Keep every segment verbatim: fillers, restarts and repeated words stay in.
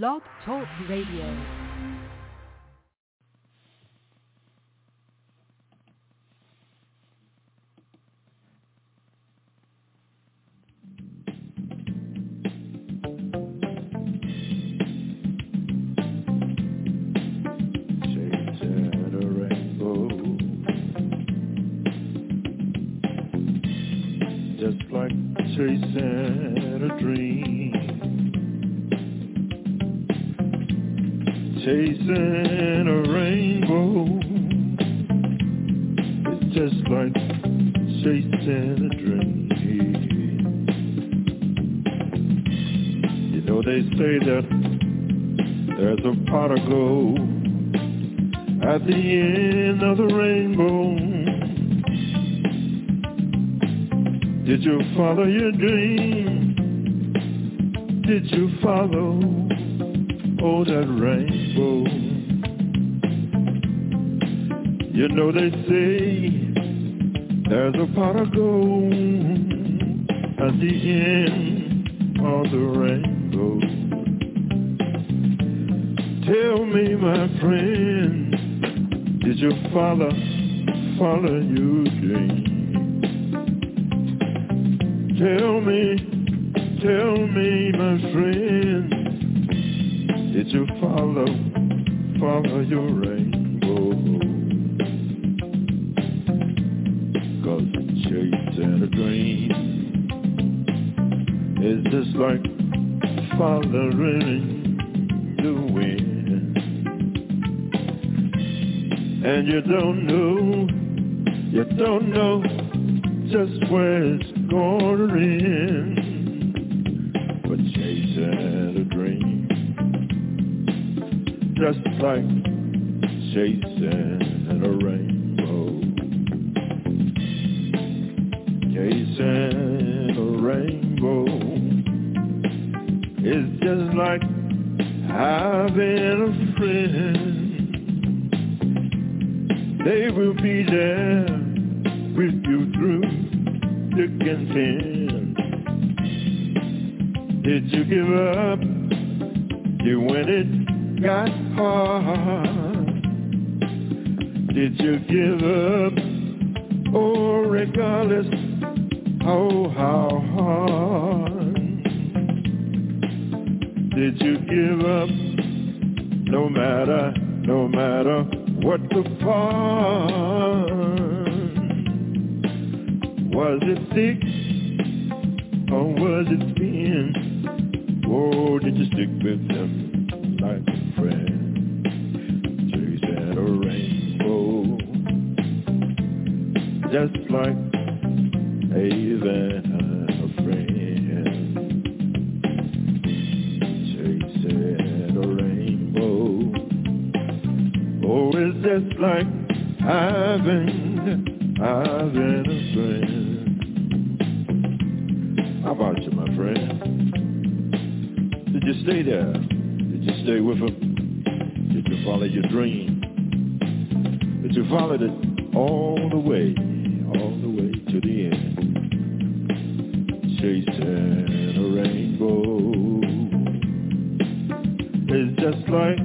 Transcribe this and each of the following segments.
Blog Talk Radio. Chasing a dream, chasing a rainbow. It's just like chasing a dream. You know they say that there's a pot of gold at the end of the rainbow. Did you follow your dream? Did you follow, oh, that rainbow? You know they say there's a pot of gold at the end of the rainbow. Tell me, my friend, did you follow, follow your dream? Tell me, tell me, my friend, did you follow, follow your rainbow? 'Cause chasing a dream is just like following the wind, and you don't know, you don't know just where it's gonna end. But chasing a dream, just like chasing a rainbow, chasing a rainbow. It's just like having a friend. They will be there with you through thick and thin. Did you give up? You when it got hard? Did you give up? Oh, regardless, oh, how hard? Did you give up? No matter, no matter what the part. Was it thick or was it thin? Oh, did you stick with them like a friend? Chasing a rainbow, just like having a friend. Chasing a rainbow, oh, it's just like having, having a friend. How about you, my friend? Did you stay there? Did you stay with him? Did you follow your dream? Did you follow it all the way, all the way to the end? Chasing a rainbow, it's just like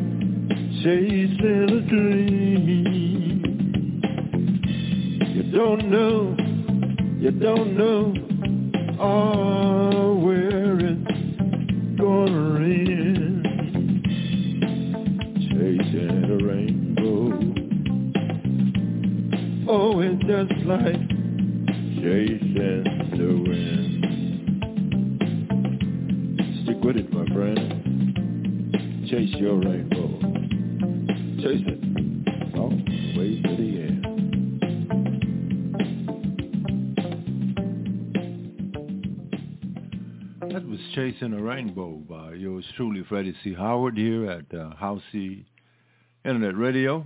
chasing a dream. You don't know, you don't know, oh, where it's gonna end. Chasing a rainbow, oh, it's just like chasing the wind. Stick with it, my friend. Chase your rainbow. Chase it all the way to the end. Chasing a Rainbow by yours truly, Freddie C. Howard, here at uh, Housey Internet Radio.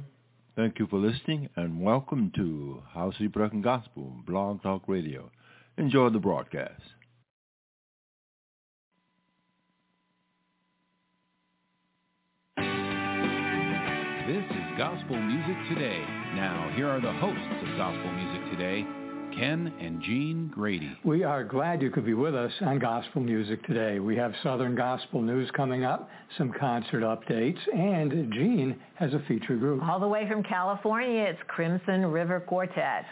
Thank you for listening, and welcome to Housey Broken Gospel Blog Talk Radio. Enjoy the broadcast. This is Gospel Music Today. Now, here are the hosts of Gospel Music Today, Ken and Jean Grady. We are glad you could be with us on Gospel Music Today. We have Southern Gospel news coming up, some concert updates, and Jean has a feature group. All the way from California, it's Crimson River Quartet.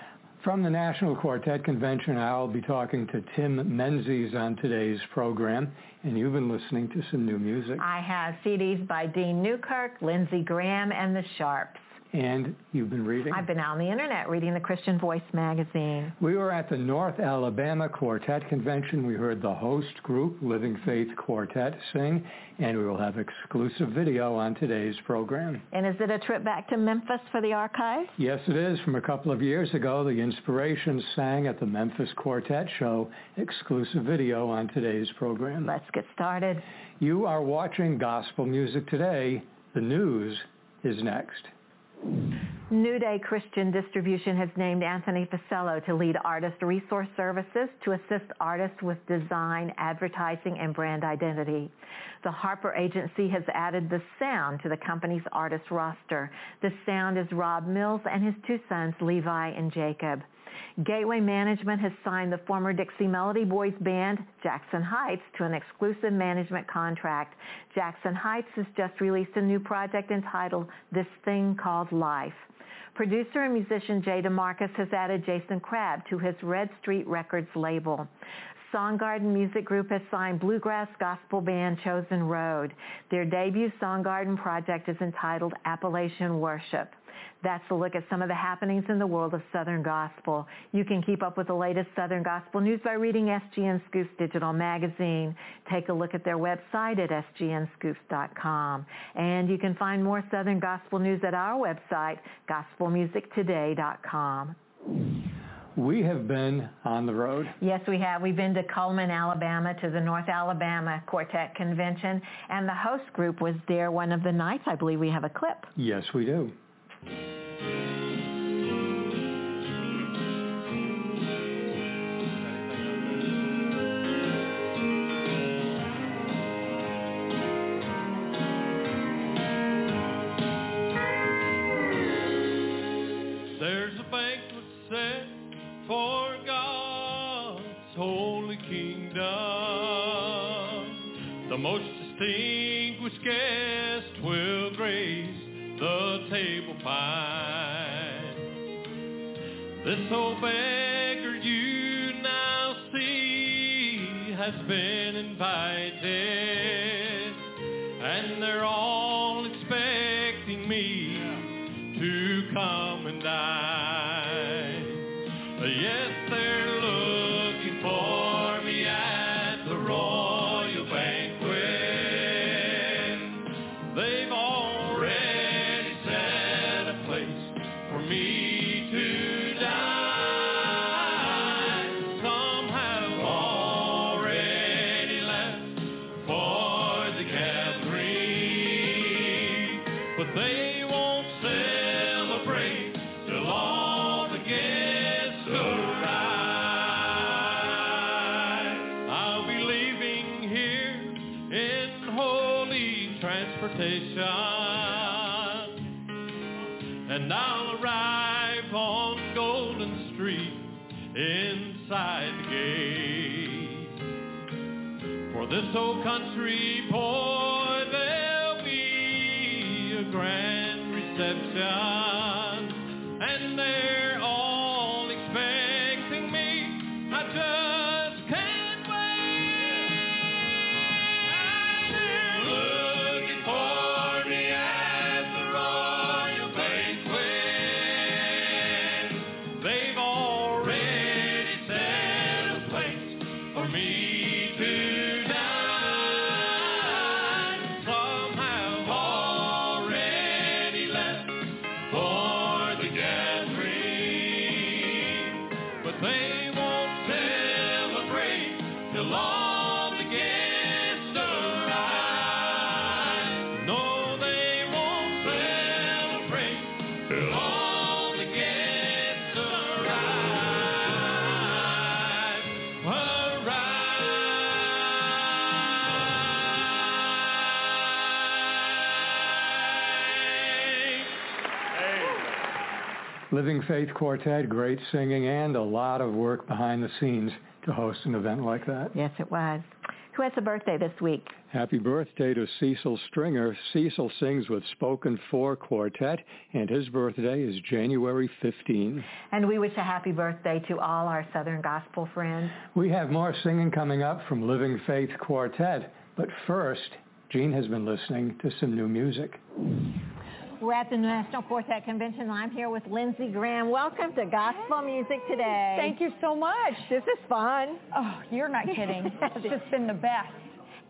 From the National Quartet Convention, I'll be talking to Tim Menzies on today's program, and you've been listening to some new music. I have C Ds by Dean Newkirk, Lindsey Graham, and the Sharps. And you've been reading? I've been out on the Internet reading the Christian Voice magazine. We were at the North Alabama Quartet Convention. We heard the host group, Living Faith Quartet, sing, and we will have exclusive video on today's program. And is it a trip back to Memphis for the archives? Yes, it is. From a couple of years ago, the Inspirations sang at the Memphis Quartet Show. Exclusive video on today's program. Let's get started. You are watching Gospel Music Today. The news is next. New Day Christian Distribution has named Anthony Facello to lead Artist Resource Services to assist artists with design, advertising, and brand identity. The Harper Agency has added the sound to the company's artist roster. The sound is Rob Mills and his two sons, Levi and Jacob. Gateway Management has signed the former Dixie Melody Boys band, Jackson Heights, to an exclusive management contract. Jackson Heights has just released a new project entitled This Thing Called Life. Producer and musician Jay DeMarcus has added Jason Crabb to his Red Street Records label. Songgarden Music Group has signed bluegrass gospel band Chosen Road. Their debut Songgarden project is entitled Appalachian Worship. That's a look at some of the happenings in the world of Southern Gospel. You can keep up with the latest Southern Gospel news by reading S G N Scoops Digital Magazine. Take a look at their website at s g n scoops dot com. And you can find more Southern Gospel news at our website, gospel music today dot com. We have been on the road. Yes, we have. We've been to Cullman, Alabama, to the North Alabama Quartet Convention, and the host group was there one of the nights. I believe we have a clip. Yes, we do. There's a banquet set for God's holy kingdom. The most distinguished guest will grace the table fine. This old beggar you now see has been invited, and they're all expecting me to come and dine. Yes, they're looking for me at the royal banquet. They've all me to die. Some have already left for the gathering, but they won't celebrate till all the guests arrive. I'll be leaving here in holy transportation, and I'll on Golden Street inside the gate. For this old country boy there'll be a grand reception, and they're all expecting me. I just Living Faith Quartet, great singing and a lot of work behind the scenes to host an event like that. Yes, it was. Who has a birthday this week? Happy birthday to Cecil Stringer. Cecil sings with Spoken For Quartet, and his birthday is January fifteenth. And we wish a happy birthday to all our Southern Gospel friends. We have more singing coming up from Living Faith Quartet, but first, Jean has been listening to some new music. We're at the National Quartet Convention, and I'm here with Lindsey Graham. Welcome to Gospel Music Today. Thank you so much. This is fun. Oh, you're not kidding. It's just been the best.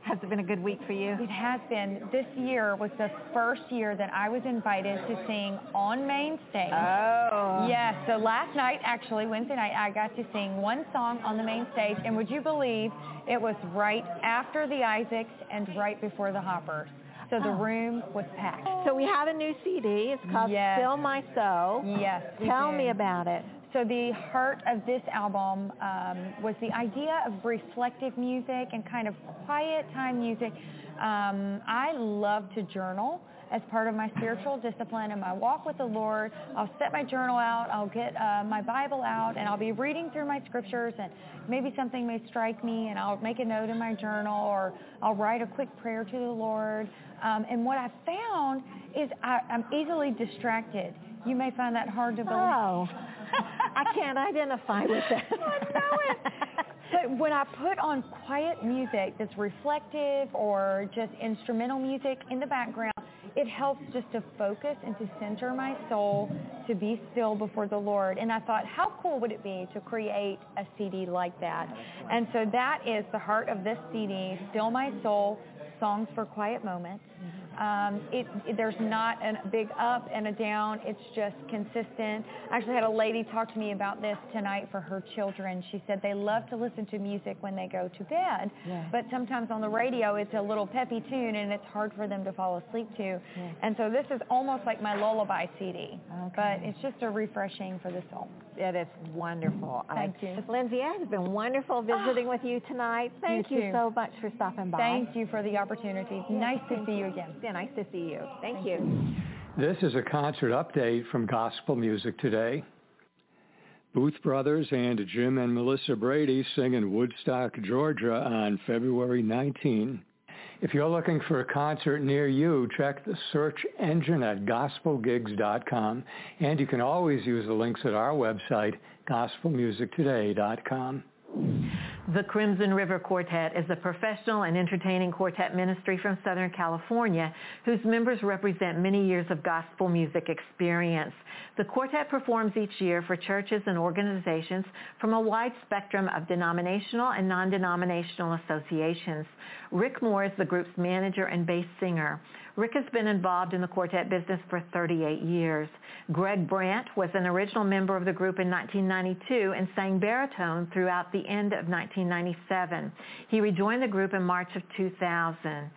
Has it been a good week for you? It has been. This year was the first year that I was invited to sing on main stage. Oh. Yes. So last night, actually, Wednesday night, I got to sing one song on the main stage. And would you believe it was right after the Isaacs and right before the Hoppers? So the room was packed. So we have a new C D. It's called yes. Fill My Soul. Yes. Tell do. me about it. So the heart of this album um, was the idea of reflective music and kind of quiet time music. Um, I love to journal as part of my spiritual discipline and my walk with the Lord. I'll set my journal out. I'll get uh, my Bible out, and I'll be reading through my scriptures, and maybe something may strike me, and I'll make a note in my journal, or I'll write a quick prayer to the Lord. Um, and what I found is I, I'm easily distracted. You may find that hard to believe. Oh, I can't identify with that. I know it. But when I put on quiet music that's reflective or just instrumental music in the background, it helps just to focus and to center my soul, to be still before the Lord. And I thought, how cool would it be to create a C D like that? And so that is the heart of this C D, Still My Soul, Songs for Quiet Moments. Um, it, it, there's not a big up and a down. It's just consistent. I actually had a lady talk to me about this tonight for her children. She said they love to listen to music when they go to bed, yeah. but sometimes on the radio it's a little peppy tune and it's hard for them to fall asleep to. Yeah. And so this is almost like my lullaby C D, okay. but it's just a refreshing for the soul. It is wonderful. Thank I, you. Lindsey, it has been wonderful visiting oh, with you tonight. Thank you, you so much for stopping by. Thank you for the opportunity. Yes, nice to see you again. Yeah, nice to see you. Thank you. This is a concert update from Gospel Music Today. Booth Brothers and Jim and Melissa Brady sing in Woodstock, Georgia on February nineteenth. If you're looking for a concert near you, check the search engine at gospel gigs dot com. And you can always use the links at our website, gospel music today dot com. The Crimson River Quartet is a professional and entertaining quartet ministry from Southern California whose members represent many years of gospel music experience. The quartet performs each year for churches and organizations from a wide spectrum of denominational and non-denominational associations. Rick Moore is the group's manager and bass singer. Rick has been involved in the quartet business for thirty-eight years. Greg Brandt was an original member of the group in nineteen ninety-two and sang baritone throughout the end of nineteen ninety-seven. He rejoined the group in March of two thousand.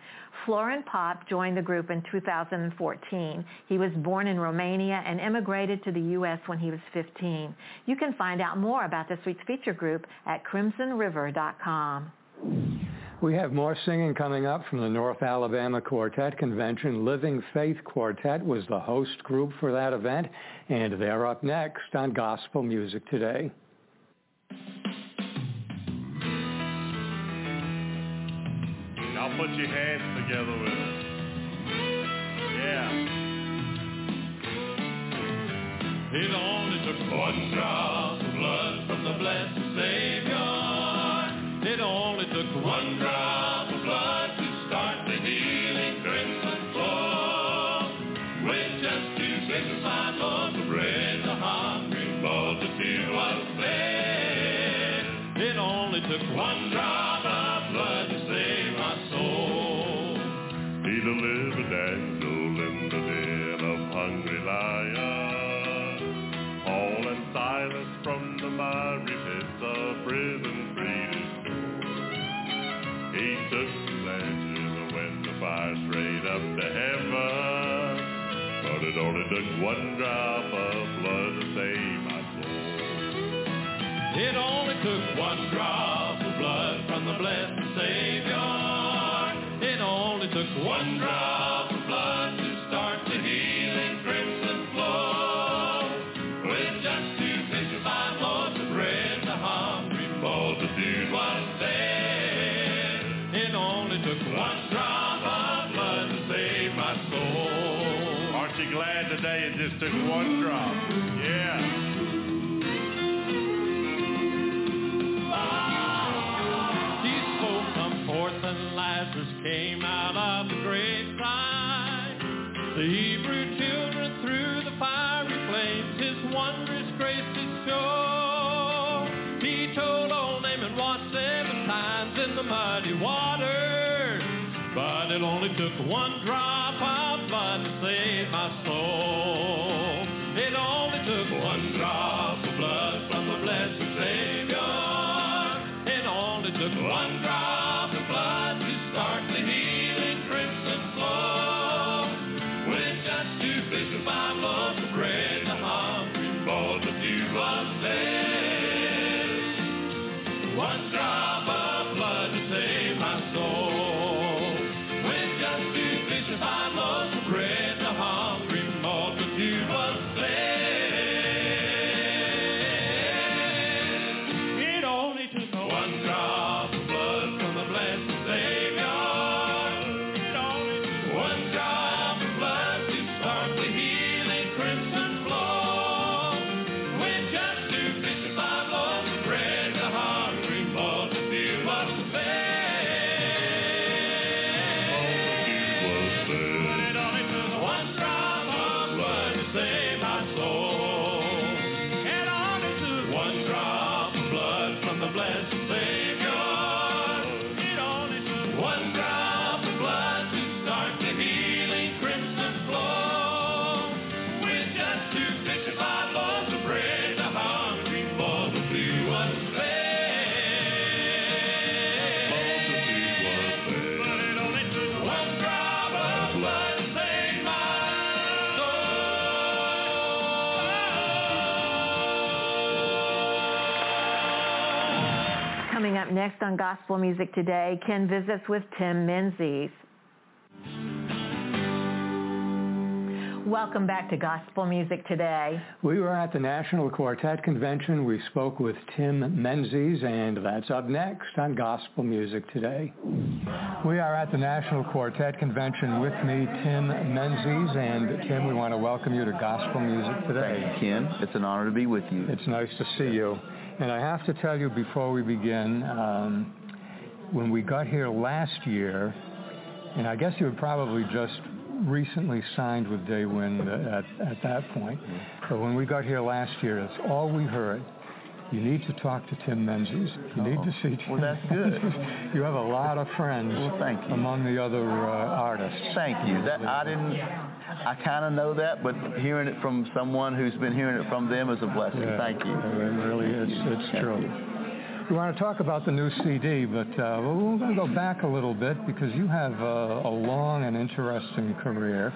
Florin Pop joined the group in two thousand fourteen. He was born in Romania and immigrated to the U S when he was fifteen. You can find out more about this week's feature group at crimson river dot com. We have more singing coming up from the North Alabama Quartet Convention. Living Faith Quartet was the host group for that event, and they're up next on Gospel Music Today. Now put your hands together with us. Yeah. It only took one drop of blood from the blessed Savior. It only took one drop of blood to start the healing crimson flow. With just two sins of my Lord to bring the hungry multitude was fed. It only took one drop of blood to save. He delivered Daniel in the den of hungry lions, Paul and Silas from the miry pits of prison free to school. He took the lances and went to fire straight up to heaven, but it only took one drop of blood to save my soul. It only took one drop of blood from the blessed Savior. It took one drop of blood to start the healing crimson flow. my soul. Aren't you glad today it just took one drop? Yeah. And Lazarus came out of the grapevine. The Hebrew children through the fiery flames His wondrous grace did show. He told old Naaman, washed seven times in the muddy water, but it only took one drop of blood to save my soul. It only took one drop of blood from the blessed Savior. It only took one drop blood to start the healing crimson flow. When just two fish and five loaves of bread and a hungry multitude was fed, one drop of blood to save my soul. When just two fish and five loaves of bread and a hungry multitude was fed, it only took one drop of blood from the blessed Next on Gospel Music Today, Ken visits with Tim Menzies. Welcome back to Gospel Music Today. We were at the National Quartet Convention. We spoke with Tim Menzies, and that's up next on Gospel Music Today. We are at the National Quartet Convention. With me, Tim Menzies. And Tim, we want to welcome you to Gospel Music Today. Thank you, Ken. It's an honor to be with you. It's nice to see you. And I have to tell you before we begin, um, when we got here last year, and I guess you had probably just recently signed with Daywind at, at that point, but when we got here last year, that's all we heard. You need to talk to Tim Menzies. You need to see Tim. Well, that's good. You have a lot of friends well, thank you. among the other uh, artists. Thank you. That I didn't. I kind of know that, but hearing it from someone who's been hearing it from them is a blessing. Yeah, thank you. It really is. It's thank true. You. We want to talk about the new C D, but uh, we're going to go back a little bit because you have a, a long and interesting career.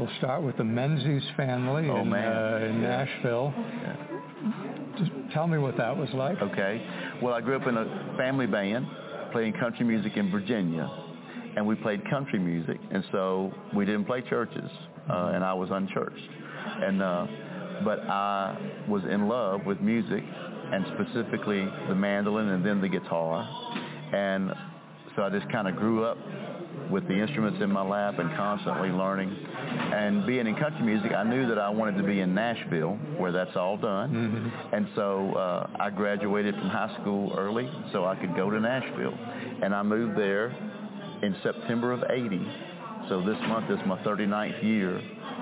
We'll start with the Menzies family oh, in, uh, in Nashville. Yeah. Just tell me what that was like. Okay. Well, I grew up in a family band playing country music in Virginia, and we played country music, and so we didn't play churches, uh, and I was unchurched. And uh, but I was in love with music, and specifically the mandolin and then the guitar. And so I just kind of grew up with the instruments in my lap and constantly learning. And being in country music, I knew that I wanted to be in Nashville, where that's all done. Mm-hmm. And so uh, I graduated from high school early so I could go to Nashville. And I moved there in September of eighty. So this month is my thirty-ninth year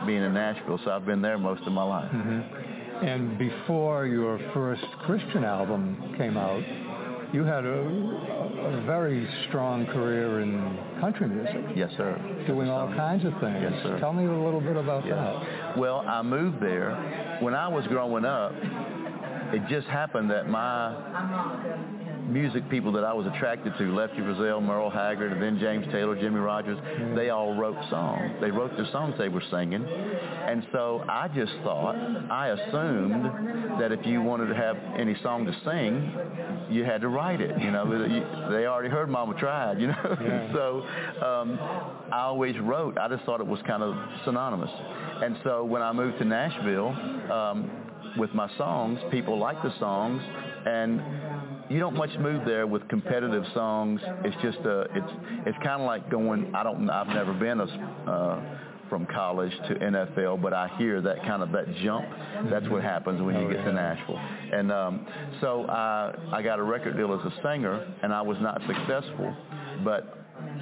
being in Nashville, so I've been there most of my life. Mm-hmm. And before your first Christian album came out, you had a, a very strong career in country music. Yes, sir. Doing all kinds of things. Yes, sir. Tell me a little bit about yes. that. Well, I moved there. When I was growing up, it just happened that my music people that I was attracted to, Lefty Brazile, Merle Haggard, and then James Taylor, Jimmy Rogers, mm-hmm. they all wrote songs. They wrote the songs they were singing. And so I just thought, I assumed that if you wanted to have any song to sing, you had to write it. You know, they already heard Mama Tried, you know. Yeah. So um, I always wrote. I just thought it was kind of synonymous. And so when I moved to Nashville um, with my songs, people liked the songs, and you don't much move there with competitive songs. It's just a, it's it's kind of like going. I don't. I've never been a. Uh, from college to N F L, but I hear that kind of that jump. That's what happens when you oh, get yeah. to Nashville. And um, so I, I got a record deal as a singer, and I was not successful. But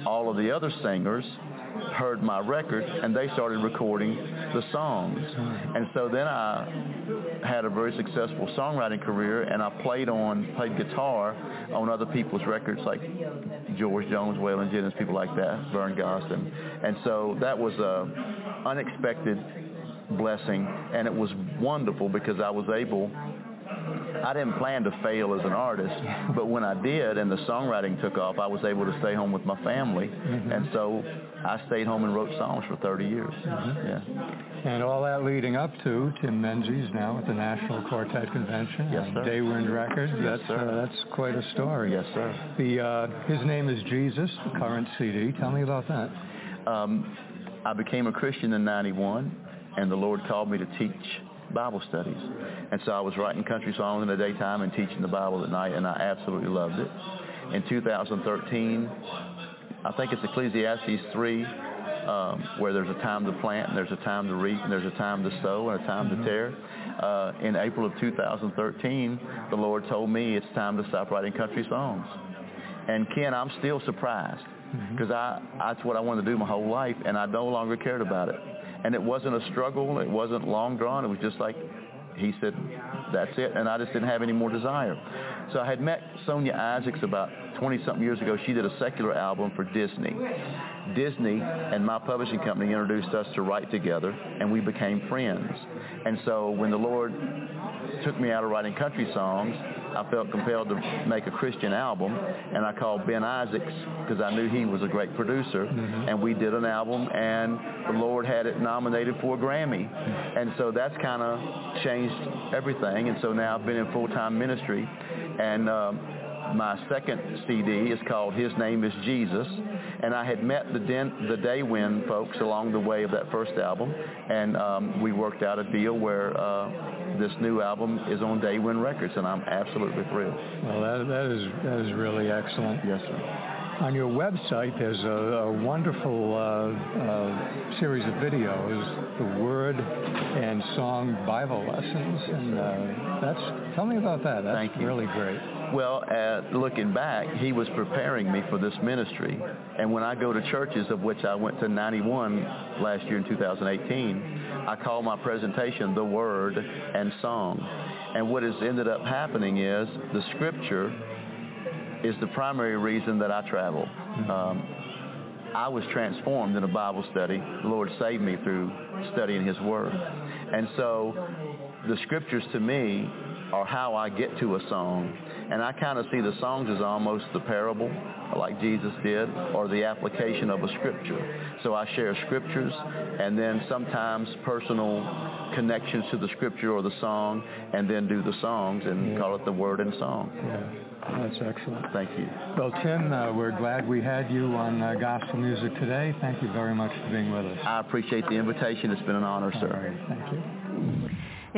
all of the other singers heard my record, and they started recording the songs. And so then I had a very successful songwriting career, and I played on played guitar on other people's records, like George Jones, Waylon Jennings, people like that, Vern Goss. And, and so that was an unexpected blessing, and it was wonderful because I was able, I didn't plan to fail as an artist, but when I did and the songwriting took off, I was able to stay home with my family. Mm-hmm. And so I stayed home and wrote songs for thirty years. Mm-hmm. Yeah. And all that leading up to Tim Menzies now at the National Quartet Convention. Yes, sir. Daywind Records. Yes, that's, uh, that's quite a story. Yes, sir. The uh, His Name is Jesus, the current C D. Tell me about that. Um, I became a Christian in ninety-one, and the Lord called me to teach Bible studies. And so I was writing country songs in the daytime and teaching the Bible at night, and I absolutely loved it. In two thousand thirteen, I think it's Ecclesiastes three, um, where there's a time to plant and there's a time to reap and there's a time to sow and a time mm-hmm. to tear. Uh, in April of two thousand thirteen, the Lord told me it's time to stop writing country songs. And Ken, I'm still surprised because mm-hmm. I that's what I wanted to do my whole life, and I no longer cared about it. And it wasn't a struggle. It wasn't long drawn. It was just like he said, that's it. And I just didn't have any more desire. So I had met Sonia Isaacs about twenty-something years ago. She did a secular album for Disney. Disney and my publishing company introduced us to write together, and we became friends. And so when the Lord took me out of writing country songs, I felt compelled to make a Christian album, and I called Ben Isaacs because I knew he was a great producer, mm-hmm. and we did an album, and the Lord had it nominated for a Grammy. Mm-hmm. And so that's kind of changed everything, and so now I've been in full-time ministry, and um, my second C D is called His Name is Jesus, and I had met the, Den- the Daywind folks along the way of that first album, and um, we worked out a deal where uh, this new album is on Daywind Records, and I'm absolutely thrilled. Well, that, that is that is really excellent. Yes, sir. On your website, there's a, a wonderful uh, uh, series of videos, the Word and Song Bible Lessons, and uh, that's tell me about that. That's Thank you. Really great. Well, uh, looking back, he was preparing me for this ministry, and when I go to churches, of which I went to ninety-one last year in two thousand eighteen, I call my presentation The Word and Song, and what has ended up happening is the Scripture is the primary reason that I travel. Um, I was transformed in a Bible study. The Lord saved me through studying His Word. And so the Scriptures to me are how I get to a song. And I kind of see the songs as almost the parable, like Jesus did, or the application of a Scripture. So I share Scriptures and then sometimes personal connections to the Scripture or the song, and then do the songs and yeah. call it The Word and Song. Yeah. That's excellent. Thank you. Well, Tim, uh, we're glad we had you on uh, Gospel Music Today. Thank you very much for being with us. I appreciate the invitation. It's been an honor, All sir. Right. Thank you.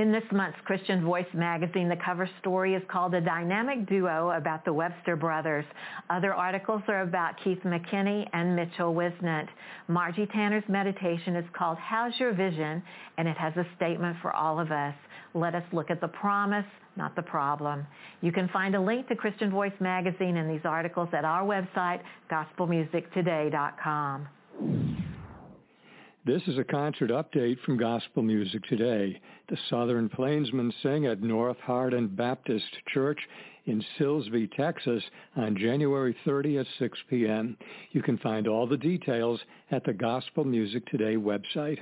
In this month's Christian Voice magazine, the cover story is called A Dynamic Duo About the Webster Brothers. Other articles are about Keith McKinney and Mitchell Wisnant. Margie Tanner's meditation is called How's Your Vision? And it has a statement for all of us. Let us look at the promise, not the problem. You can find a link to Christian Voice magazine and these articles at our website, gospel music today dot com. This is a concert update from Gospel Music Today. The Southern Plainsmen sing at North Hardin Baptist Church in Silsbee, Texas, on January thirtieth at six p.m. You can find all the details at the Gospel Music Today website.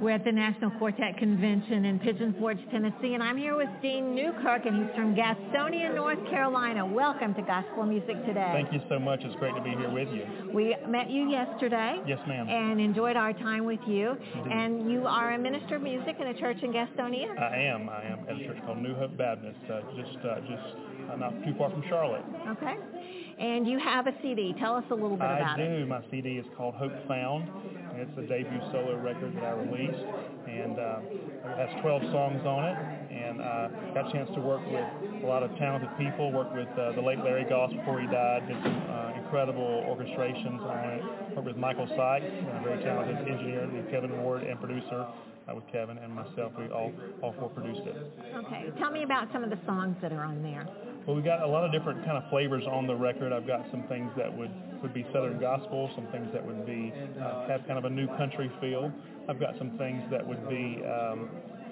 We're at the National Quartet Convention in Pigeon Forge, Tennessee, and I'm here with Dean Newkirk, and he's from Gastonia, North Carolina. Welcome to Gospel Music Today. Thank you so much. It's great to be here with you. We met you yesterday. Yes, ma'am. And enjoyed our time with you. Indeed. And you are a minister of music in a church in Gastonia? I am. I am at a church called New Hope Baptist, uh, just uh, just uh, not too far from Charlotte. Okay. And you have a C D. Tell us a little bit about it. I do. My C D is called Hope Found. It's a debut solo record that I released, and uh, it has twelve songs on it. And I uh, got a chance to work with a lot of talented people. Worked with uh, the late Larry Goss before he died. Did some uh, incredible orchestrations on it. Worked with Michael Sykes, a very talented engineer, and Kevin Ward and producer. Uh, with Kevin and myself, we all all four produced it. Okay, tell me about some of the songs that are on there. Well, we got a lot of different kind of flavors on the record. I've got some things that would, would be Southern Gospel, some things that would be uh, have kind of a new country feel. I've got some things that would be, um,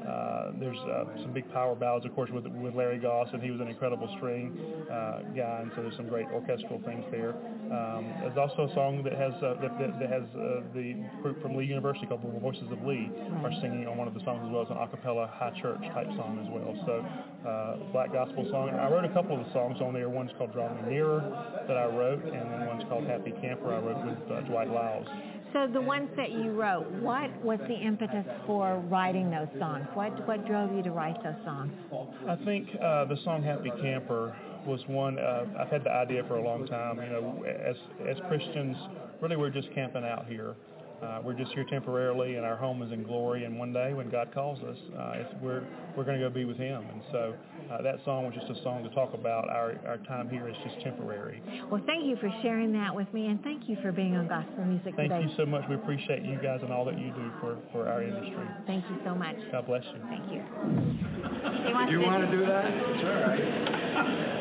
uh, there's uh, some big power ballads, of course, with with Larry Goss, and he was an incredible string uh, guy, and so there's some great orchestral things there. Um, there's also a song that has uh, that, that, that has uh, the group from Lee University called the Voices of Lee are singing on one of the songs as well as an a cappella high church type song as well. So uh, black gospel song. I wrote a couple of the songs on there. One's called Draw Me Nearer that I wrote, and then one's called Happy Camper I wrote with uh, Dwight Lyles. So the ones that you wrote, what was the impetus for writing those songs? What what drove you to write those songs? I think uh, the song Happy Camper was one uh, I've had the idea for a long time. You know, as as Christians, really we're just camping out here. Uh, we're just here temporarily, and our home is in glory. And one day, when God calls us, uh, it's, we're we're going to go be with Him. And so uh, that song was just a song to talk about our our time here is just temporary. Well, thank you for sharing that with me, and thank you for being on Gospel Music Today. Thank you so much. We appreciate you guys and all that you do for, for our industry. Thank you so much. God bless you. Thank you. Do you want to do that? It's all right.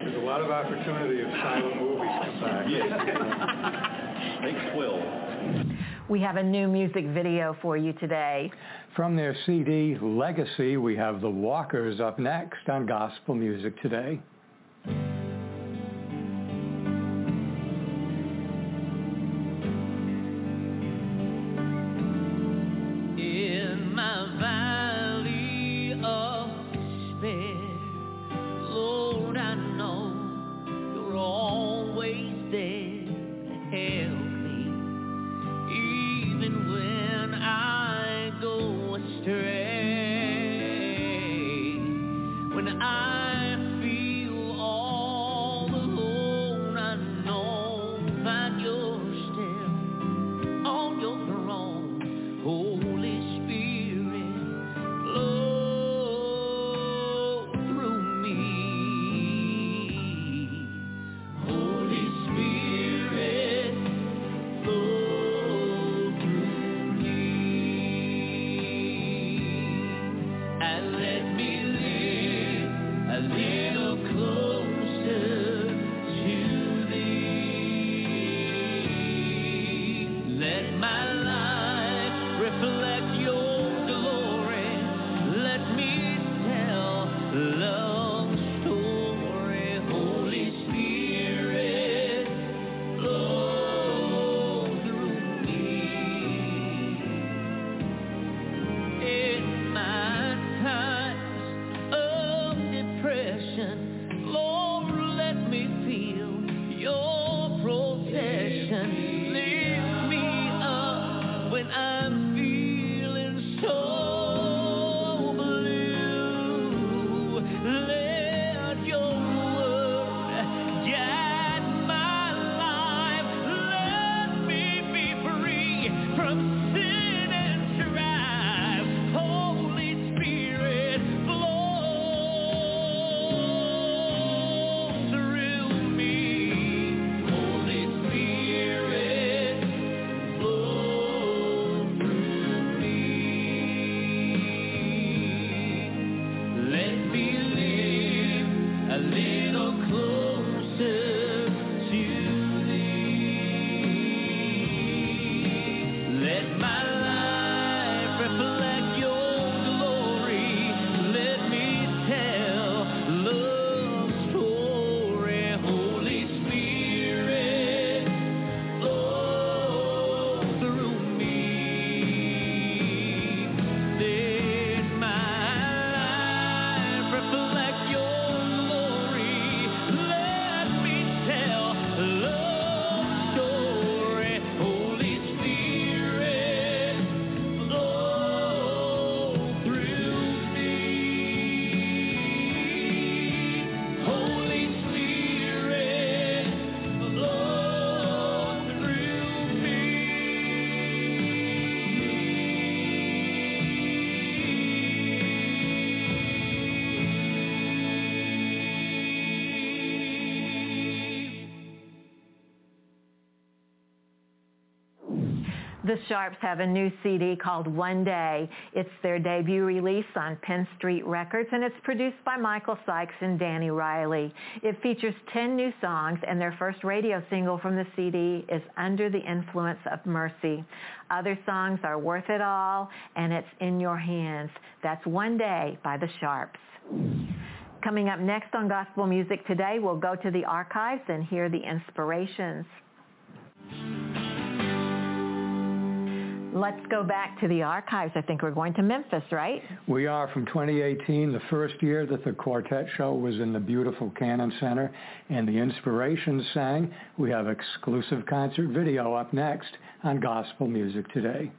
There's a lot of opportunity if silent movies come back. Yes. Thanks, Will. We have a new music video for you today. From their C D, Legacy, we have The Walkers up next on Gospel Music Today. I feel The Sharps have a new C D called One Day. It's their debut release on Penn Street Records, and it's produced by Michael Sykes and Danny Riley. It features ten new songs, and their first radio single from the C D is Under the Influence of Mercy. Other songs are Worth It All, and It's In Your Hands. That's One Day by the Sharps. Coming up next on Gospel Music Today, we'll go to the archives and hear the Inspirations. Let's go back to the archives. I think we're going to Memphis, right? We are, from twenty eighteen, the first year that the Quartet Show was in the beautiful Cannon Center, and the Inspirations sang. We have exclusive concert video up next on Gospel Music Today.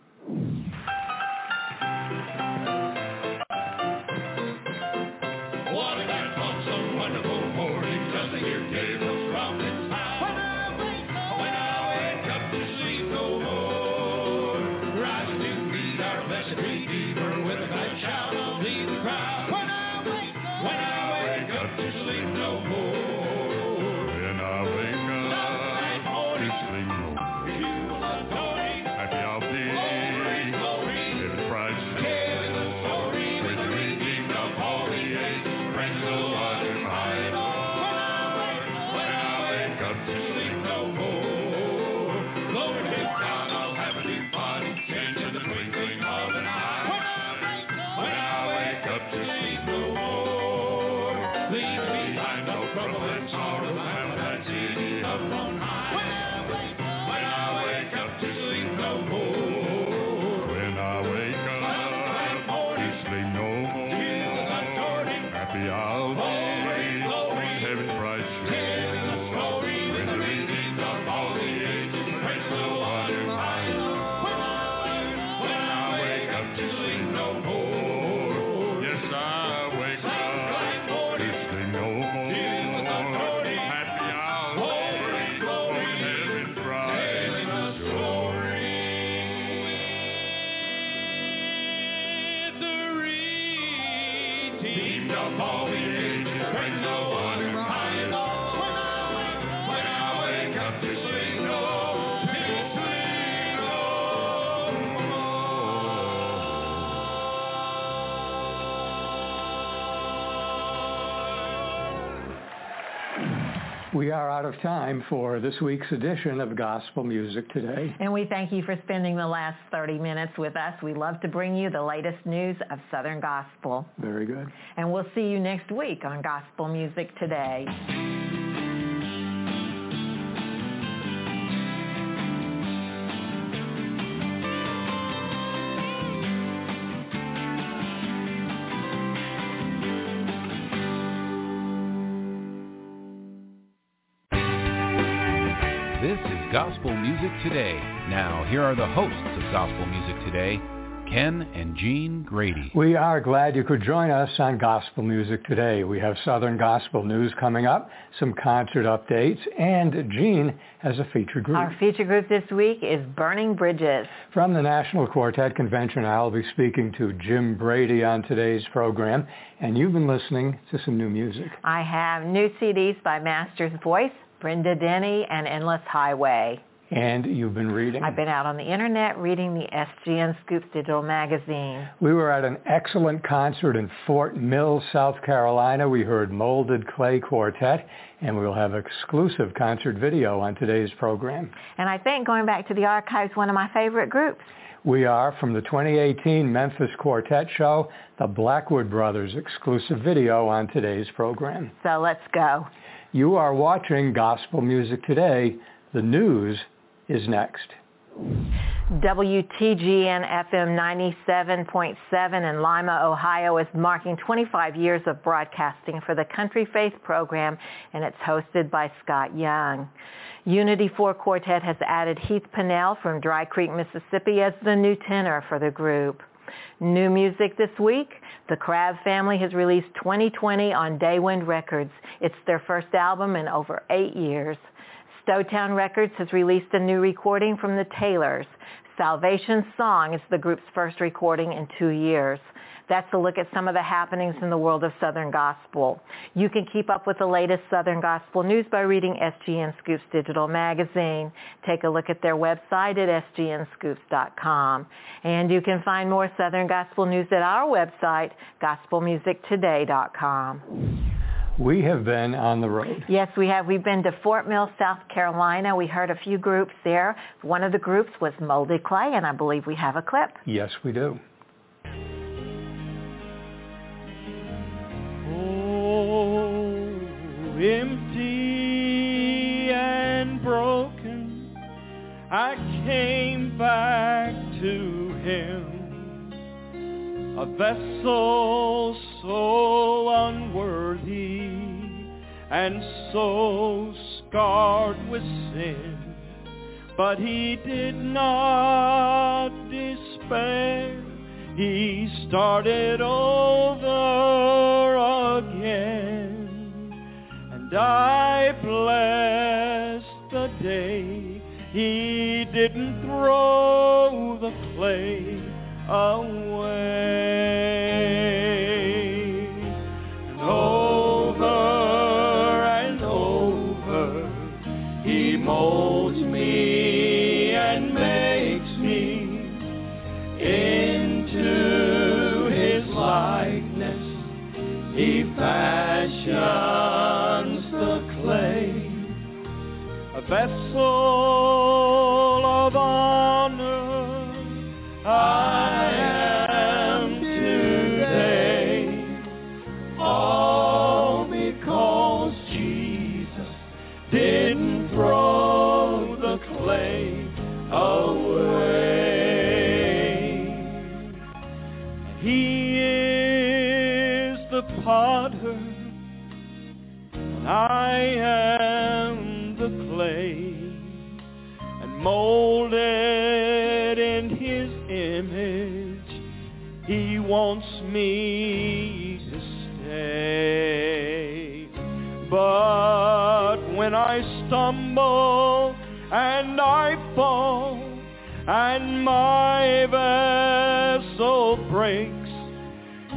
We are out of time for this week's edition of Gospel Music Today. And we thank you for spending the last thirty minutes with us. We love to bring you the latest news of Southern Gospel. Very good. And we'll see you next week on Gospel Music Today. Gospel Music Today. Now, here are the hosts of Gospel Music Today, Ken and Jean Grady. We are glad you could join us on Gospel Music Today. We have Southern Gospel news coming up, some concert updates, and Jean has a feature group. Our feature group this week is Burning Bridges. From the National Quartet Convention, I'll be speaking to Jim Brady on today's program, and you've been listening to some new music. I have new C Ds by Master's Voice, Brenda Denny, and Endless Highway. And you've been reading? I've been out on the internet reading the S G N Scoops digital magazine. We were at an excellent concert in Fort Mill, South Carolina. We heard Molded Clay Quartet, and we'll have exclusive concert video on today's program. And I think, going back to the archives, one of my favorite groups. We are, from the twenty eighteen Memphis Quartet Show, the Blackwood Brothers, exclusive video on today's program. So let's go. You are watching Gospel Music Today. The news is next. W T G N F M ninety-seven point seven in Lima, Ohio is marking twenty-five years of broadcasting for the Country Faith program, and it's hosted by Scott Young. Unity four Quartet has added Heath Pinnell from Dry Creek, Mississippi as the new tenor for the group. New music this week, the Crab family has released twenty twenty on Daywind Records. It's their first album in over eight years. Stowtown Records has released a new recording from the Taylors. Salvation Song is the group's first recording in two years. That's a look at some of the happenings in the world of Southern Gospel. You can keep up with the latest Southern Gospel news by reading S G N Scoops Digital Magazine. Take a look at their website at s g n scoops dot com. And you can find more Southern Gospel news at our website, gospel music today dot com. We have been on the road. Yes, we have. We've been to Fort Mill, South Carolina. We heard a few groups there. One of the groups was Moldy Clay, and I believe we have a clip. Yes, we do. Oh, empty and broken, I came back to him, a vessel so unworthy and so scarred with sin, but he did not despair. He started over again, and I bless the day he didn't throw the clay away. And over and over he molds me and makes me into his likeness. He fashions the clay, a vessel of honor I am today, all because Jesus didn't throw the clay away. He is the potter, and I am the clay, and molded in his image, he wants me to stay. But when I stumble and I fall and my vessel breaks,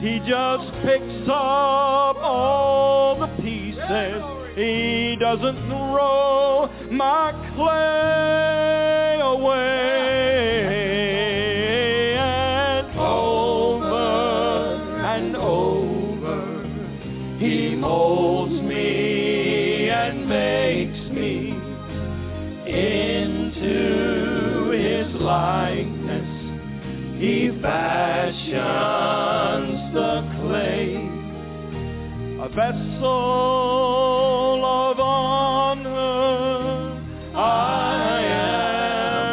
he just picks up all the pieces. He doesn't throw my clay away. He molds me and makes me into his likeness. He fashions the clay, a vessel of honor I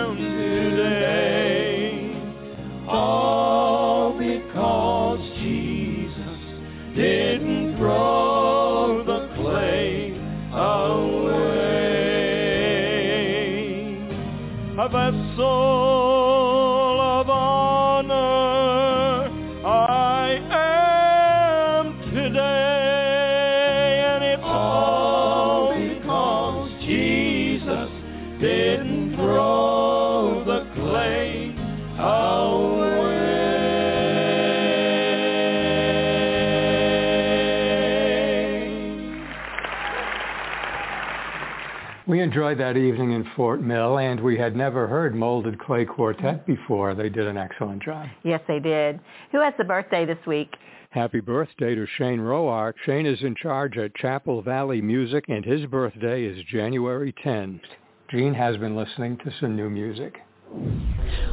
am today, all because Jesus didn't throw the clay away. A vessel of honor I am today, and it's all because Jesus didn't throw the clay away. We enjoyed that evening in Fort Mill, and we had never heard Molded Clay Quartet before. They did an excellent job. Yes, they did. Who has a birthday this week? Happy birthday to Shane Roark. Shane is in charge at Chapel Valley Music, and his birthday is January tenth. Gene has been listening to some new music.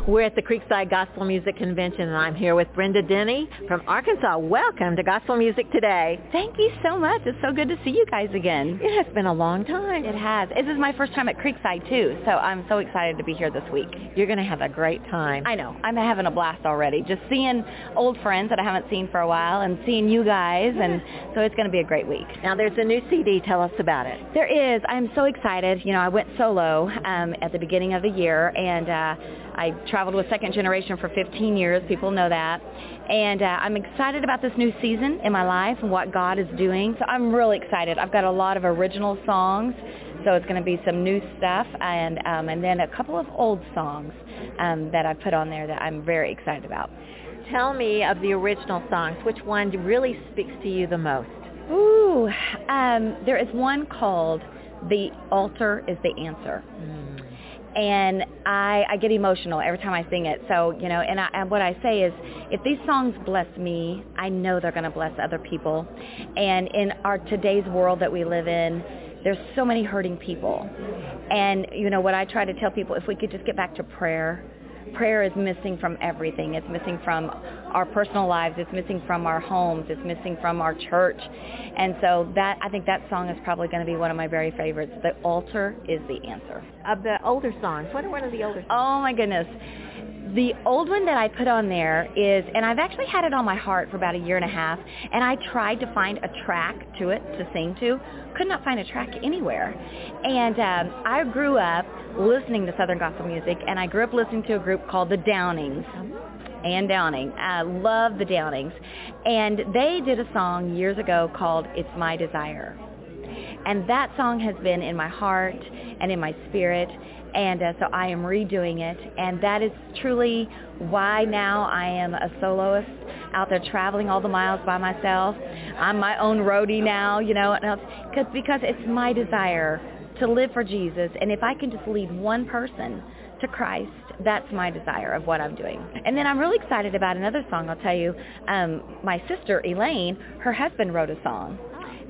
We're at the Creekside Gospel Music Convention, and I'm here with Brenda Denny from Arkansas. Welcome to Gospel Music Today. Thank you so much. It's so good to see you guys again. It has been a long time. It has. This is my first time at Creekside, too, so I'm so excited to be here this week. You're going to have a great time. I know. I'm having a blast already. Just seeing old friends that I haven't seen for a while and seeing you guys, and so it's going to be a great week. Now, there's a new C D. Tell us about it. There is. I'm so excited. You know, I went solo um, at the beginning of the year, and uh, I traveled with Second Generation for fifteen years. People know that. And uh, I'm excited about this new season in my life and what God is doing. So I'm really excited. I've got a lot of original songs. So it's going to be some new stuff, and um, and then a couple of old songs um, that I put on there that I'm very excited about. tell me of the original songs, which one really speaks to you the most? Ooh, um, there is one called The Altar is the Answer. Mm. And I, I get emotional every time I sing it. So, you know, and, I, and what I say is, if these songs bless me, I know they're going to bless other people. And in our today's world that we live in, there's so many hurting people. And, you know, what I try to tell people, if we could just get back to prayer. Prayer is missing from everything. It's missing from our personal lives. It's missing from our homes. It's missing from our church. And so that, I think that song is probably going to be one of my very favorites. The Altar is the Answer. Of the older songs, what are one of the older songs? Oh, my goodness. The old one that I put on there is, and I've actually had it on my heart for about a year and a half, and I tried to find a track to it to sing to. Could not find a track anywhere. And um, I grew up listening to Southern Gospel music, and I grew up listening to a group called the Downings. Ann Downing. I love the Downings. And they did a song years ago called It's My Desire. And that song has been in my heart and in my spirit. And uh, so I am redoing it, and that is truly why now I am a soloist out there traveling all the miles by myself. I'm my own roadie now, you know, cause, because it's my desire to live for Jesus, and if I can just lead one person to Christ, that's my desire of what I'm doing. And then I'm really excited about another song, I'll tell you. Um, my sister, Elaine, her husband wrote a song,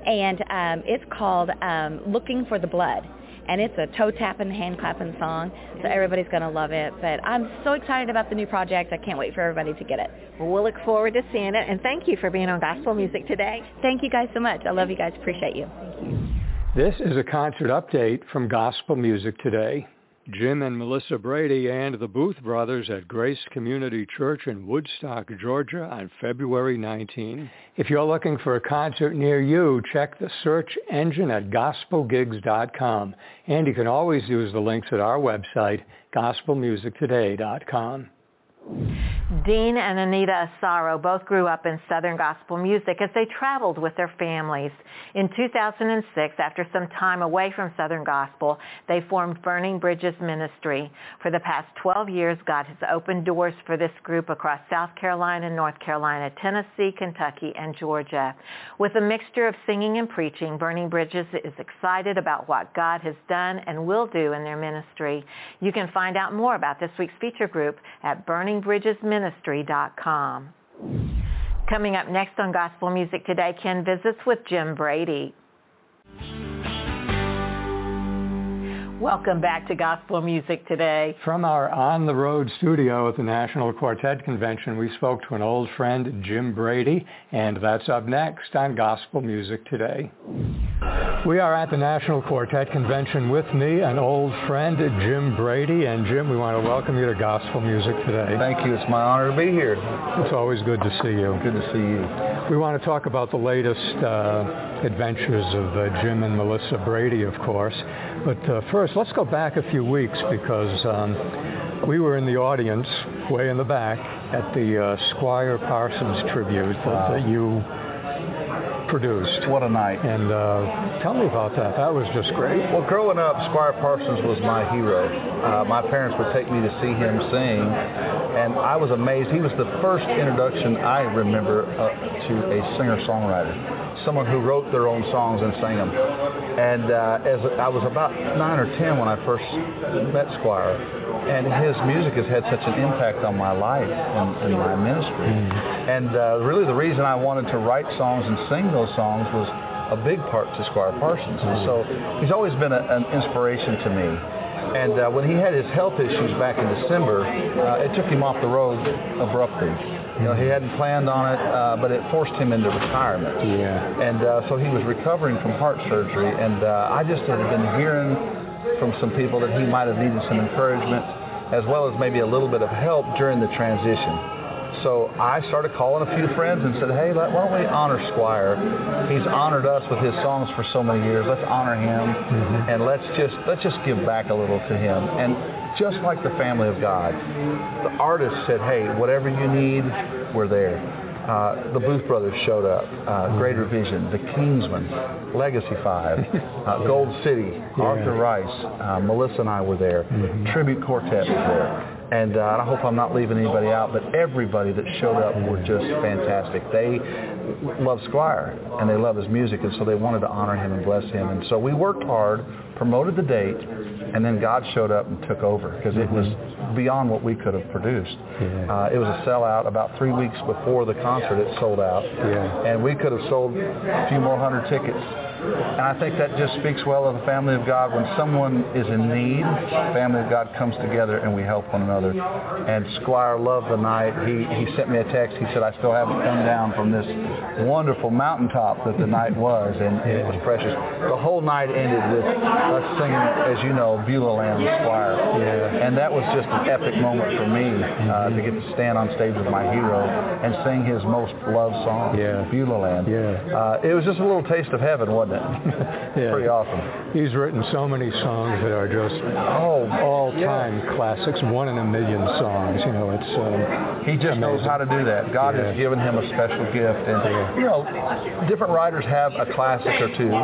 and um, it's called um, Looking for the Blood. And it's a toe-tapping, hand-clapping song, so everybody's going to love it. But I'm so excited about the new project. I can't wait for everybody to get it. Well, we'll look forward to seeing it, and thank you for being on Gospel Music Today. Thank you guys so much. I love you guys. Appreciate you. Thank you. This is a concert update from Gospel Music Today. Jim and Melissa Brady and the Booth Brothers at Grace Community Church in Woodstock, Georgia on February nineteenth. If you're looking for a concert near you, check the search engine at gospel gigs dot com. And you can always use the links at our website, gospel music today dot com. Dean and Anita Asaro both grew up in Southern Gospel music as they traveled with their families. In two thousand six, after some time away from Southern Gospel, they formed Burning Bridges Ministry. For the past twelve years, God has opened doors for this group across South Carolina, North Carolina, Tennessee, Kentucky, and Georgia. With a mixture of singing and preaching, Burning Bridges is excited about what God has done and will do in their ministry. You can find out more about this week's feature group at burning bridges ministry dot com. Coming up next on Gospel Music Today, Ken visits with Jim Brady. Welcome back to Gospel Music Today. From our on-the-road studio at the National Quartet Convention, we spoke to an old friend, Jim Brady, and that's up next on Gospel Music Today. We are at the National Quartet Convention with me, an old friend, Jim Brady. And Jim, we want to welcome you to Gospel Music Today. Thank you. It's my honor to be here. It's always good to see you. Good to see you. We want to talk about the latest uh, adventures of uh, Jim and Melissa Brady, of course. But uh, first, let's go back a few weeks because um, we were in the audience, way in the back, at the uh, Squire Parsons tribute that, wow. that you produced. What a night. And uh, tell me about that. That was just great. Well, growing up, Squire Parsons was my hero. Uh, my parents would take me to see him sing, and I was amazed. He was the first introduction I remember uh, to a singer-songwriter, someone who wrote their own songs and sang them. And uh, as I was about nine or ten when I first met Squire, and his music has had such an impact on my life and, and my ministry. Mm. And uh, really the reason I wanted to write songs and sing those songs was a big part to Squire Parsons. And so he's always been a, an inspiration to me. And uh, when he had his health issues back in December, uh, it took him off the road abruptly. You know, he hadn't planned on it, uh, but it forced him into retirement. Yeah. And uh, so he was recovering from heart surgery, and uh, I just had been hearing from some people that he might have needed some encouragement, as well as maybe a little bit of help during the transition. So I started calling a few friends and said, hey, why don't we honor Squire? He's honored us with his songs for so many years. Let's honor him, mm-hmm. and let's just let's just give back a little to him. And just like the family of God, the artist said, hey, whatever you need, we're there. Uh, the Booth Brothers showed up, uh, Greater Vision, The Kingsmen, Legacy Five, uh, Gold City, Arthur Rice, uh, Melissa and I were there, mm-hmm. Tribute Quartet was there. And uh, I hope I'm not leaving anybody out, but everybody that showed up were just fantastic. They love Squire, and they love his music, and so they wanted to honor him and bless him. And so we worked hard, promoted the date, and then God showed up and took over, because it was beyond what we could have produced. Yeah. Uh, it was a sellout. About three weeks before the concert, it sold out. Yeah. And we could have sold a few more hundred tickets. And I think that just speaks well of the family of God. When someone is in need, the family of God comes together and we help one another. And Squire loved the night. He he sent me a text. He said, I still haven't come down from this wonderful mountaintop that the night was. And it was precious. The whole night ended with us singing, as you know, Beulah Land with Squire. Yeah. And that was just an epic moment for me uh, to get to stand on stage with my hero and sing his most loved song, yeah. Beulah Land. Yeah. Uh, it was just a little taste of heaven, wasn't it? Yeah. Pretty awesome. He's written so many songs that are just oh, all-time yeah. classics, one in a million songs. You know, it's uh, he just amazing. knows how to do that. God yeah. has given him a special gift, and yeah. you know, different writers have a classic or two,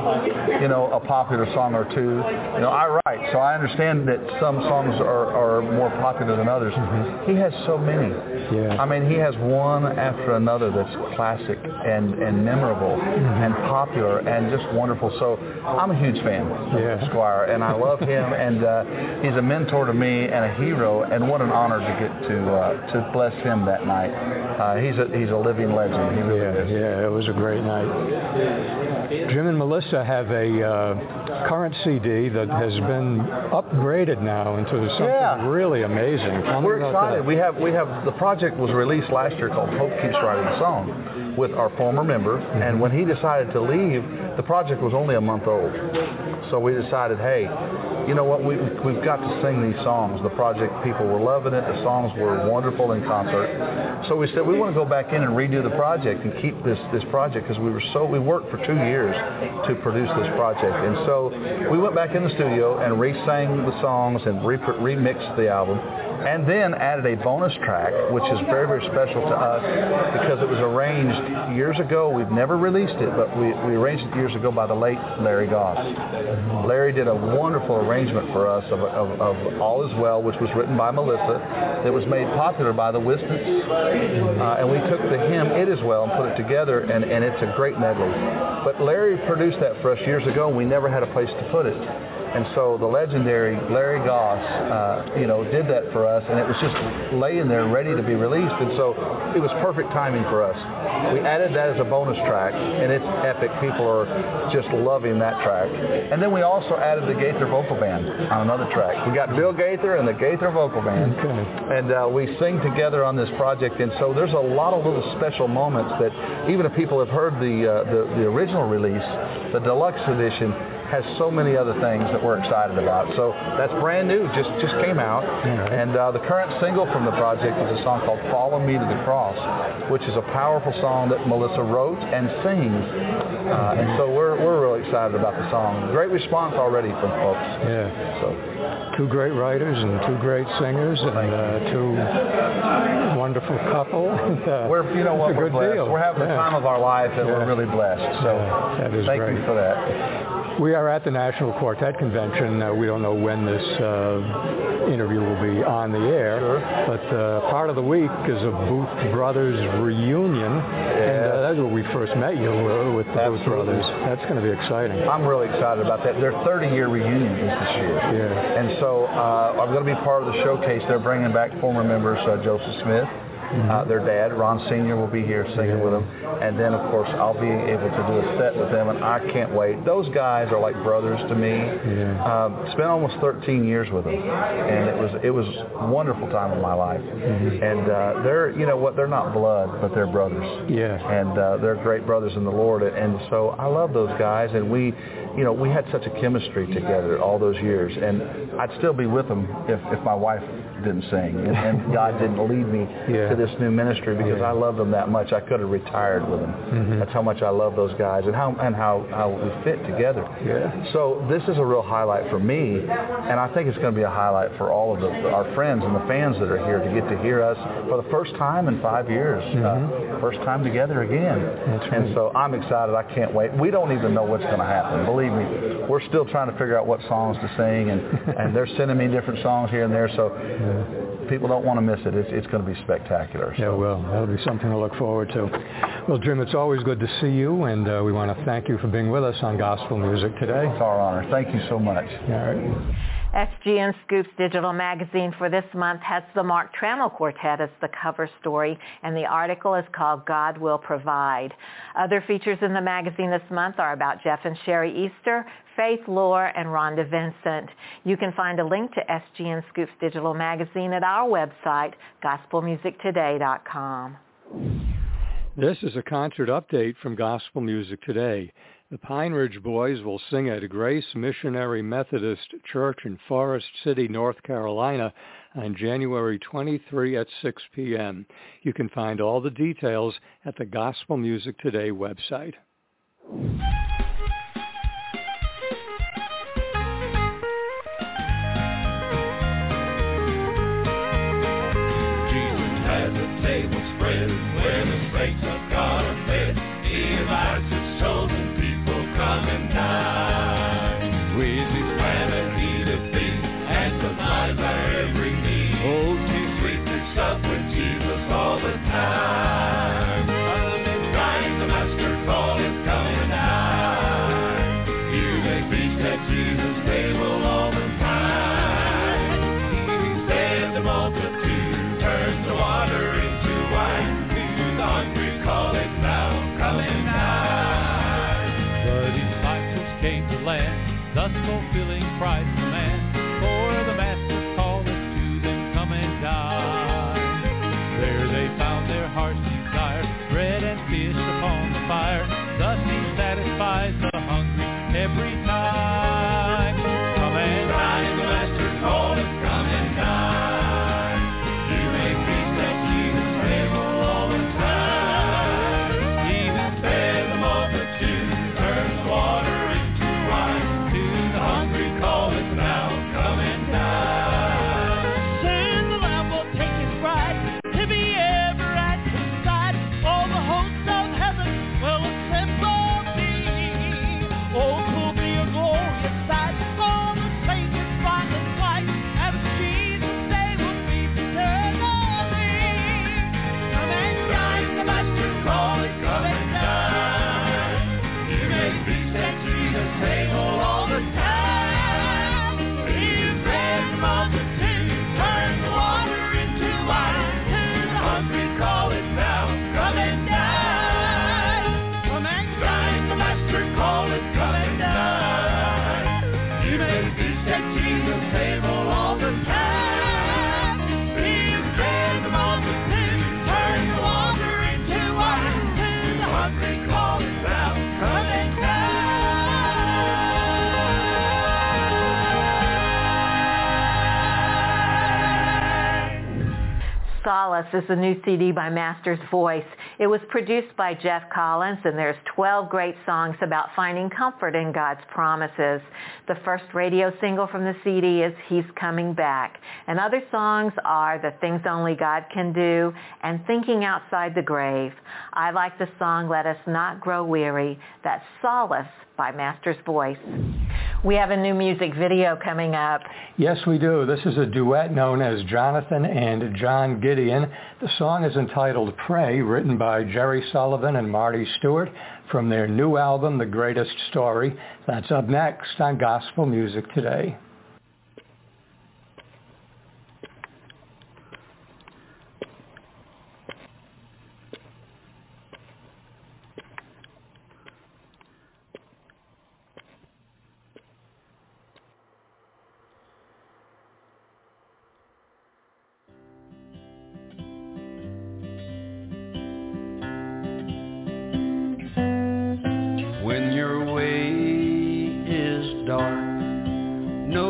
you know, a popular song or two. You know, I write, so I understand that some songs are, are more popular than others. Mm-hmm. He has so many. Yeah. I mean, he has one after another that's classic and and memorable mm-hmm. and popular and just wonderful. So I'm a huge fan of yeah. Squire, and I love him, and uh, he's a mentor to me and a hero, and what an honor to get to uh, to bless him that night. Uh, he's a he's a living legend. He really yeah, is. Yeah, it was a great night. Jim and Melissa have a uh, current C D that has been upgraded now into something yeah. really amazing. Tell We're excited. That. We have we have the project was released last year called Hope Keeps Writing a Song with our former member, mm-hmm. and when he decided to leave, the project was only a month old. So we decided, hey, you know what, we, we've got to sing these songs. The project people were loving it. The songs were wonderful in concert. So we said, we want to go back in and redo the project and keep this, this project, because we were so, we worked for two years to produce this project. And so we went back in the studio and re-sang the songs and re- remixed the album, and then added a bonus track, which is very, very special to us because it was arranged years ago. We've never released it, but we, we arranged it years ago by the late Larry Goss. Larry did a wonderful arrangement for us of, of, of All Is Well, which was written by Melissa, that was made popular by the Wistons. Uh, and we took the hymn, It Is Well, and put it together, and, and it's a great medley. But Larry produced that for us years ago, and we never had a place to put it. And so the legendary Larry Goss, uh, you know, did that for us, and it was just laying there ready to be released. And so it was perfect timing for us. We added that as a bonus track, and it's epic. People are just loving that track. And then we also added the Gaither Vocal Band on another track. We got Bill Gaither and the Gaither Vocal Band, okay. and uh, we sing together on this project. And so there's a lot of little special moments that even if people have heard the uh, the, the original release, the deluxe edition has so many other things that we're excited about. So that's brand new, just just came out. Yeah. And uh, the current single from the project is a song called Follow Me to the Cross, which is a powerful song that Melissa wrote and sings. Uh, and so we're we're really excited about the song. Great response already from folks. Yeah. So two great writers and two great singers and uh, two wonderful couple. We're you know what we're blessed. Deal. We're having yeah. the time of our life, and yeah. we're really blessed. So yeah, that is thank great. you for that. We are at the National Quartet Convention. Uh, we don't know when this uh, interview will be on the air, sure. but uh, part of the week is a Booth Brothers reunion, yeah. and uh, that's where we first met you with the Absolutely. Booth Brothers. That's going to be exciting. I'm really excited about that. Their thirty-year reunion is this year, yeah. and so uh, I'm going to be part of the showcase. They're bringing back former members, uh, Joseph Smith. Mm-hmm. Uh, their dad, Ron Senior, will be here singing yeah. with them. And then, of course, I'll be able to do a set with them, and I can't wait. Those guys are like brothers to me. Yeah. Uh, spent almost thirteen years with them, and it was it was a wonderful time in my life. Mm-hmm. And uh, they're, you know what, they're not blood, but they're brothers. Yeah. And uh, they're great brothers in the Lord. And so I love those guys, and we... You know, we had such a chemistry together all those years, and I'd still be with them if, if my wife didn't sing and, and God didn't lead me yeah. to this new ministry, because yeah. I love them that much. I could have retired with them. Mm-hmm. That's how much I love those guys and how and how, how we fit together. Yeah. So this is a real highlight for me, and I think it's going to be a highlight for all of the, our friends and the fans that are here to get to hear us for the first time in five years. Mm-hmm. Uh, first time together again. That's right. And so I'm excited. I can't wait. We don't even know what's going to happen. Believe Me, we're still trying to figure out what songs to sing, and, and they're sending me different songs here and there. So people don't want to miss it. It's, it's going to be spectacular. So. Yeah, well, that'll be something to look forward to. Well, Jim, it's always good to see you, and uh, we want to thank you for being with us on Gospel Music Today. It's our honor. Thank you so much. All right. S G N Scoops Digital Magazine for this month has the Mark Trammell Quartet as the cover story, and the article is called God Will Provide. Other features in the magazine this month are about Jeff and Sherry Easter, Faith Lohr, and Rhonda Vincent. You can find a link to S G N Scoops Digital Magazine at our website, gospel music today dot com. This is a concert update from Gospel Music Today. The Pine Ridge Boys will sing at Grace Missionary Methodist Church in Forest City, North Carolina on January twenty-third at six p.m. You can find all the details at the Gospel Music Today website. Jesus has a table spread where the saints of God are fed. He invites his children. And die with his plan and heed of thee and supplies our every need. Oh, too sweet to sup with Jesus all the time. His crying, the master call is coming nigh. You may feast at Jesus' table all the time. He fed the multitude, turned the water into wine. To the hungry call is now coming nigh. Land, thus fulfilling Christ's command, for the Master's call is to them, come and die. There they found their heart's desire, bread and fish upon the fire, thus he satisfies the hungry every time. Come and die, the Master's call is come and die. You may feast at Jesus' table all the time. Even fed the multitude, turns water. Solace is a new C D by Master's Voice. It was produced by Jeff Collins, and there's twelve great songs about finding comfort in God's promises. The first radio single from the C D is He's Coming Back, and other songs are The Things Only God Can Do and Thinking Outside the Grave. I like the song Let Us Not Grow Weary. That's Solace by Master's Voice. We have a new music video coming up. Yes, we do. This is a duet known as Jonathan and John Gideon. The song is entitled Pray, written by Jerry Sullivan and Marty Stewart from their new album, The Greatest Story. That's up next on Gospel Music Today. No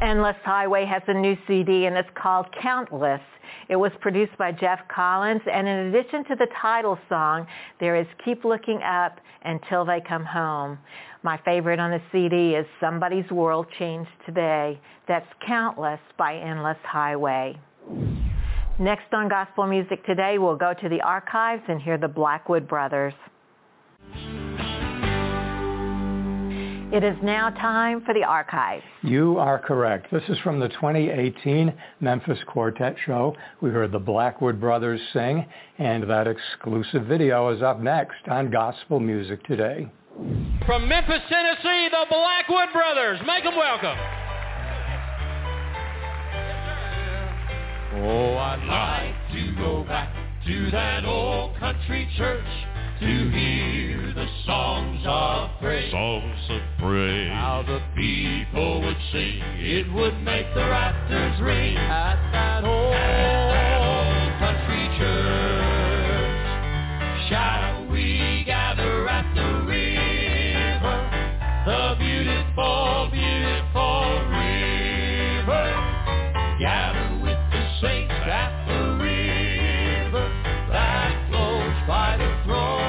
Endless Highway has a new C D, and it's called Countless. It was produced by Jeff Collins, and in addition to the title song, there is Keep Looking Up Until They Come Home. My favorite on the C D is Somebody's World Changed Today. That's Countless by Endless Highway. Next on Gospel Music Today, we'll go to the archives and hear the Blackwood Brothers. It is now time for the archives. You are correct. This is from the twenty eighteen Memphis Quartet Show. We heard the Blackwood Brothers sing, and that exclusive video is up next on Gospel Music Today. From Memphis, Tennessee, the Blackwood Brothers. Make them welcome. Oh, I'd like to go back to that old country church to hear the songs of praise, songs of praise. How the people would sing, it would make the rafters ring at that old, at that old country church. Shall we gather at the river, the beautiful, beautiful river? Gather with the saints at the river that flows by the throne.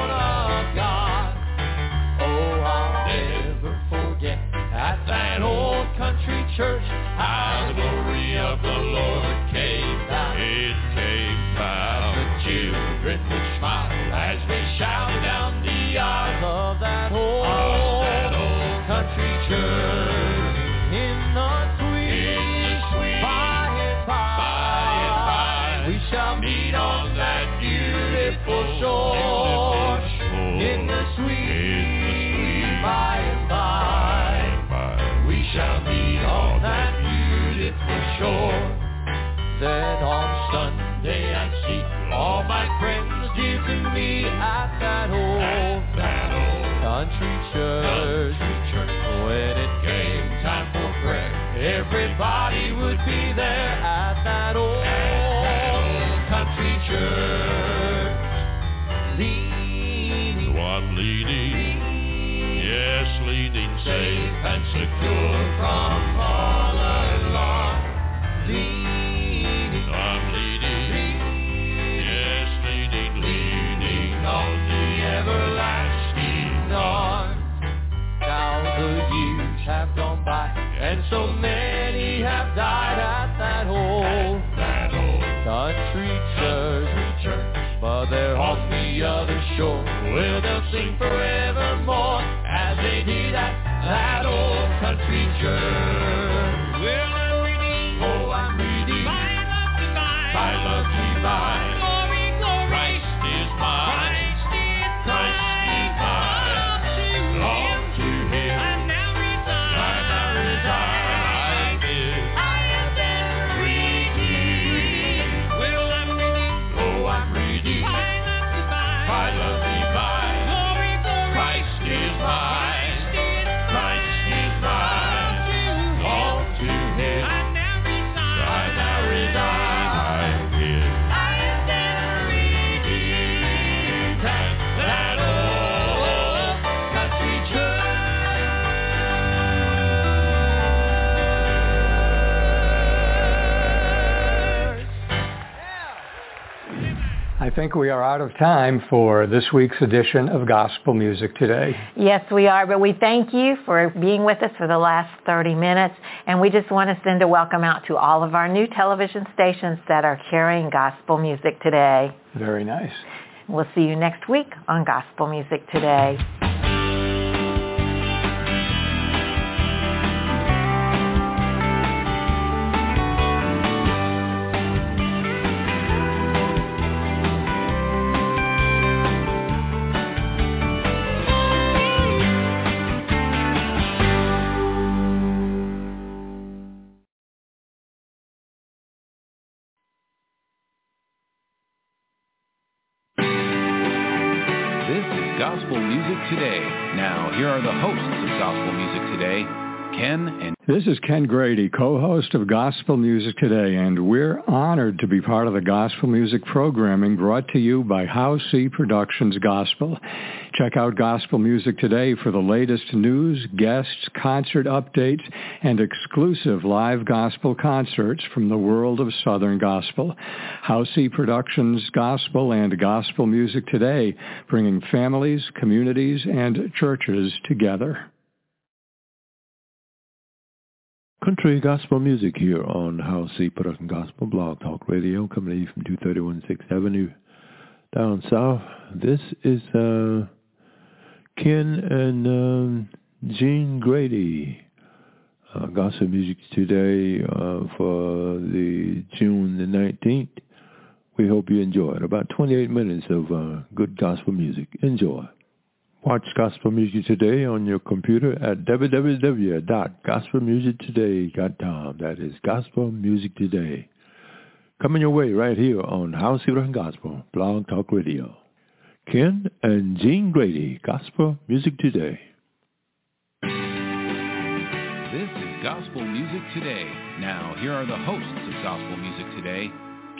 At that old country church, how the glory of the Lord came down. It came down. The children would smile as they shouted down the aisle of that old, of that old country church. In the sweet, in the sweet by, and by, by and by, we shall meet on that beautiful shore. In the sweet, in the sweet by and by. Shall meet on that beautiful shore. Then on Sunday I see all my friends dear to me at that old, at that old country church. Country church. When it came time for prayer, everybody would be there at that old, at that old country church. Leading, one leading. Yes, leading safe and secure from all alarm. Leading, I'm leading. Yes, leading, leading on the everlasting arms. Now the years have gone by, and so many have died at that old, at that old country church. church. But they're on the other shore, where they'll sing forevermore, as they did at that old country church. Well, I'm reading, oh, I'm reading, my love divine, my love divine, glory, glory, Christ is mine, Christ is mine, Christ is mine, long to him, to him. I now resign, I now resign, I have been, I have been redeemed. Well, I'm reading, oh, I'm reading, I love thee mine, glory, glory, Christ is mine, Christ is mine, long to him, I now resign, I now resign, I am his, I am now redeemed, at that old country church. Yeah. I think we are out of time for this week's edition of Gospel Music Today. Yes, we are, but we thank you for being with us for the last thirty minutes, and we just want to send a welcome out to all of our new television stations that are carrying Gospel Music Today. Very nice. We'll see you next week on Gospel Music Today. Today. Now, here are the hosts of Gospel Music Today, Ken and... This is Ken Grady, co-host of Gospel Music Today, and we're honored to be part of the gospel music programming brought to you by Housey Productions Gospel. Check out Gospel Music Today for the latest news, guests, concert updates, and exclusive live gospel concerts from the world of Southern Gospel. Housey Productions Gospel and Gospel Music Today, bringing families, communities, and churches together. Country gospel music here on Housey Productions Gospel Blog Talk Radio, coming to you from two thirty-one sixth Avenue down south. This is uh, Ken and um, Gene Grady, uh, Gospel Music Today uh, for the June the nineteenth. We hope you enjoy it. About twenty-eight minutes of uh, good gospel music. Enjoy. Watch Gospel Music Today on your computer at w w w dot gospel music today dot com. That is Gospel Music Today. Coming your way right here on Housey Broken Gospel Blog Talk Radio. Ken and Gene Grady, Gospel Music Today. This is Gospel Music Today. Now, here are the hosts of Gospel Music Today,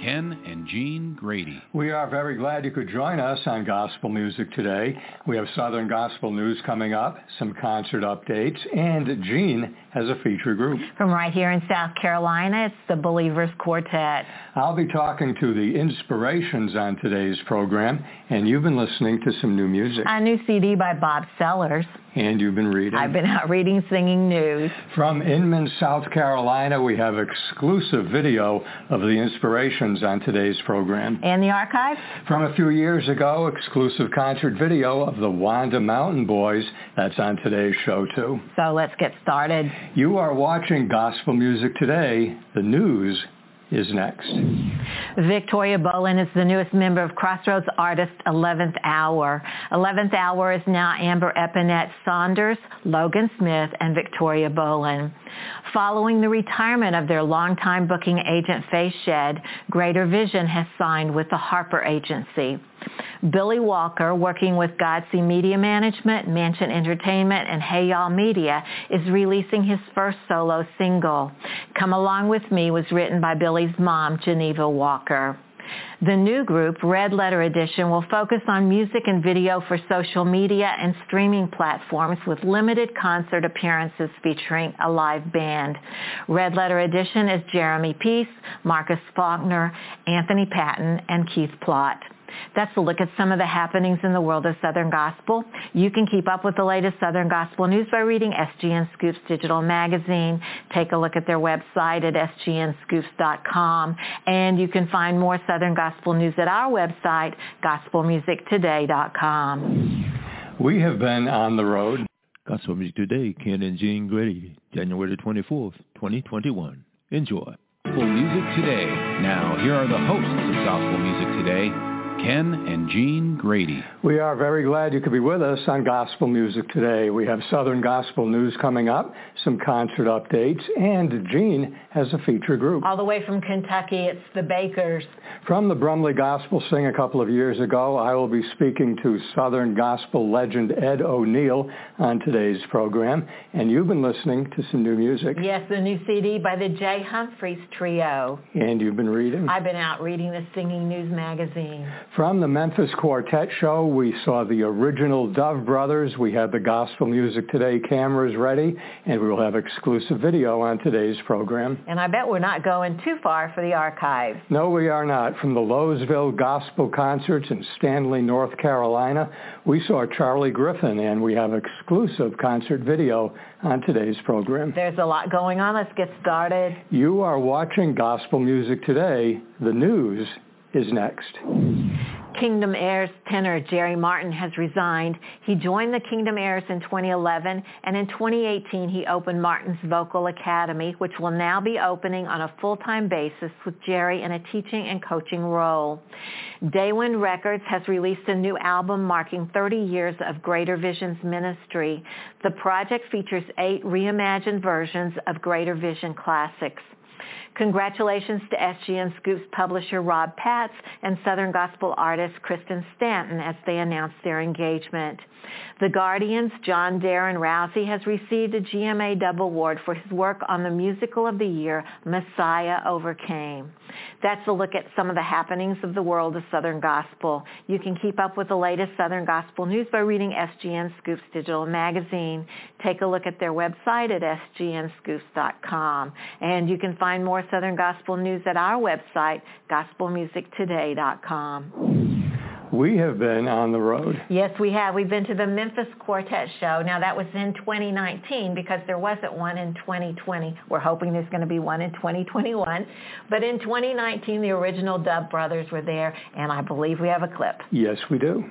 Ken and Gene Grady. We are very glad you could join us on Gospel Music Today. We have Southern Gospel news coming up, some concert updates, and Gene has a feature group. From right here in South Carolina, it's the Believers Quartet. I'll be talking to the Inspirations on today's program, and you've been listening to some new music. A new C D by Bob Sellers. And you've been reading? I've been out reading Singing News. From Inman, South Carolina, we have exclusive video of the Inspirations on today's program. And the archives? From a few years ago, exclusive concert video of the Wanda Mountain Boys. That's on today's show, too. So let's get started. You are watching Gospel Music Today. The news is next. Victoria Bolin is the newest member of Crossroads Artist eleventh Hour. eleventh Hour is now Amber Epinette Saunders, Logan Smith, and Victoria Bolin. Following the retirement of their longtime booking agent, Faye Shedd, Greater Vision has signed with the Harper Agency. Billy Walker, working with Godsey Media Management, Mansion Entertainment, and Hey Y'all Media, is releasing his first solo single. Come Along With Me was written by Billy's mom, Geneva Walker. The new group, Red Letter Edition, will focus on music and video for social media and streaming platforms with limited concert appearances featuring a live band. Red Letter Edition is Jeremy Peace, Marcus Faulkner, Anthony Patton, and Keith Plott. That's a look at some of the happenings in the world of Southern Gospel. You can keep up with the latest Southern Gospel news by reading S G N Scoops Digital Magazine. Take a look at their website at s g n scoops dot com. And you can find more Southern Gospel news at our website, gospel music today dot com. We have been on the road. Gospel Music Today, Ken and Gene Grady, January twenty-fourth, twenty twenty-one. Enjoy. Gospel Music Today. Now, here are the hosts of Gospel Music Today, Ken and Gene Grady. We are very glad you could be with us on Gospel Music Today. We have Southern Gospel news coming up, some concert updates, and Gene has a feature group. All the way from Kentucky, it's the Bakers. From the Brumley Gospel Sing a couple of years ago, I will be speaking to Southern Gospel legend Ed O'Neill on today's program, and you've been listening to some new music. Yes, the new C D by the J. Humphreys Trio. And you've been reading? I've been out reading the Singing News magazine. From the Memphis Quartet Show, we saw the original Dove Brothers. We had the Gospel Music Today cameras ready, and we will have exclusive video on today's program. And I bet we're not going too far for the archives. No, we are not. From the Lowesville Gospel Concerts in Stanley, North Carolina, we saw Charlie Griffin, and we have exclusive concert video on today's program. There's a lot going on. Let's get started. You are watching Gospel Music Today. The news is next. Kingdom Heirs tenor Jerry Martin has resigned. He joined the Kingdom Heirs in twenty eleven, and in twenty eighteen he opened Martin's Vocal Academy, which will now be opening on a full-time basis with Jerry in a teaching and coaching role. Daywind Records has released a new album marking thirty years of Greater Vision's ministry. The project features eight reimagined versions of Greater Vision classics. Congratulations to S G N Scoops publisher Rob Patz and Southern Gospel artist actress Kristen Stanton as they announced their engagement. The Guardian's John Darren Rousey has received a G M A Dove Award for his work on the musical of the year, Messiah Overcame. That's a look at some of the happenings of the world of Southern Gospel. You can keep up with the latest Southern Gospel news by reading S G N Scoops Digital Magazine. Take a look at their website at S G N scoops dot com. And you can find more Southern Gospel news at our website, gospel music today dot com. We have been on the road. Yes, we have. We've been to the Memphis Quartet Show. Now, that was in twenty nineteen because there wasn't one in twenty twenty. We're hoping there's going to be one in twenty twenty-one. But in twenty nineteen, the original Dove Brothers were there, and I believe we have a clip. Yes, we do.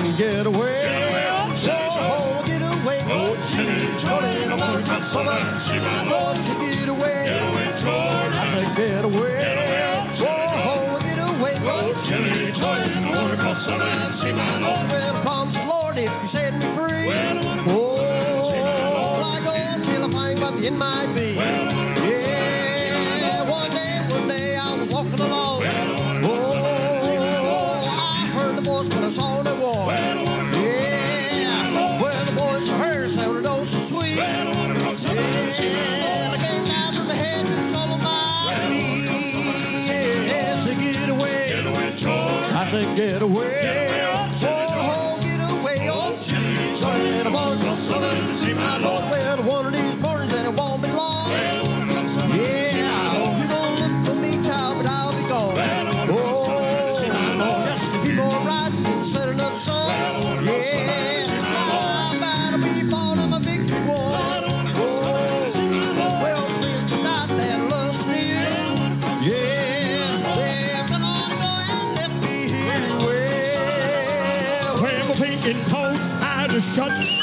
and get away. Get away. So oh, get away. Oh, Jenny, Johnny, I want to so much. Oh, get away. Get away, George. I said, get away. Get away. So oh, get away. Oh, Jenny, Johnny, I want to so much. Oh, well, promise, Lord, if you set me free. Oh, I go till I find what the end might be. Yeah, one day, one day, I was walking along. But I saw the war. Yeah, well, the boys are hers, they were those sweet. Yeah, I came down from the head and told them I need. Yeah, to get away. Get away, George. I said, get away. Get away, oh, oh, get away, oh, Jimmy. So I was going to see my Lord. Well, one of these mornings and it won't be long. Yeah, I hope you don't look for me, child, but I'll be gone.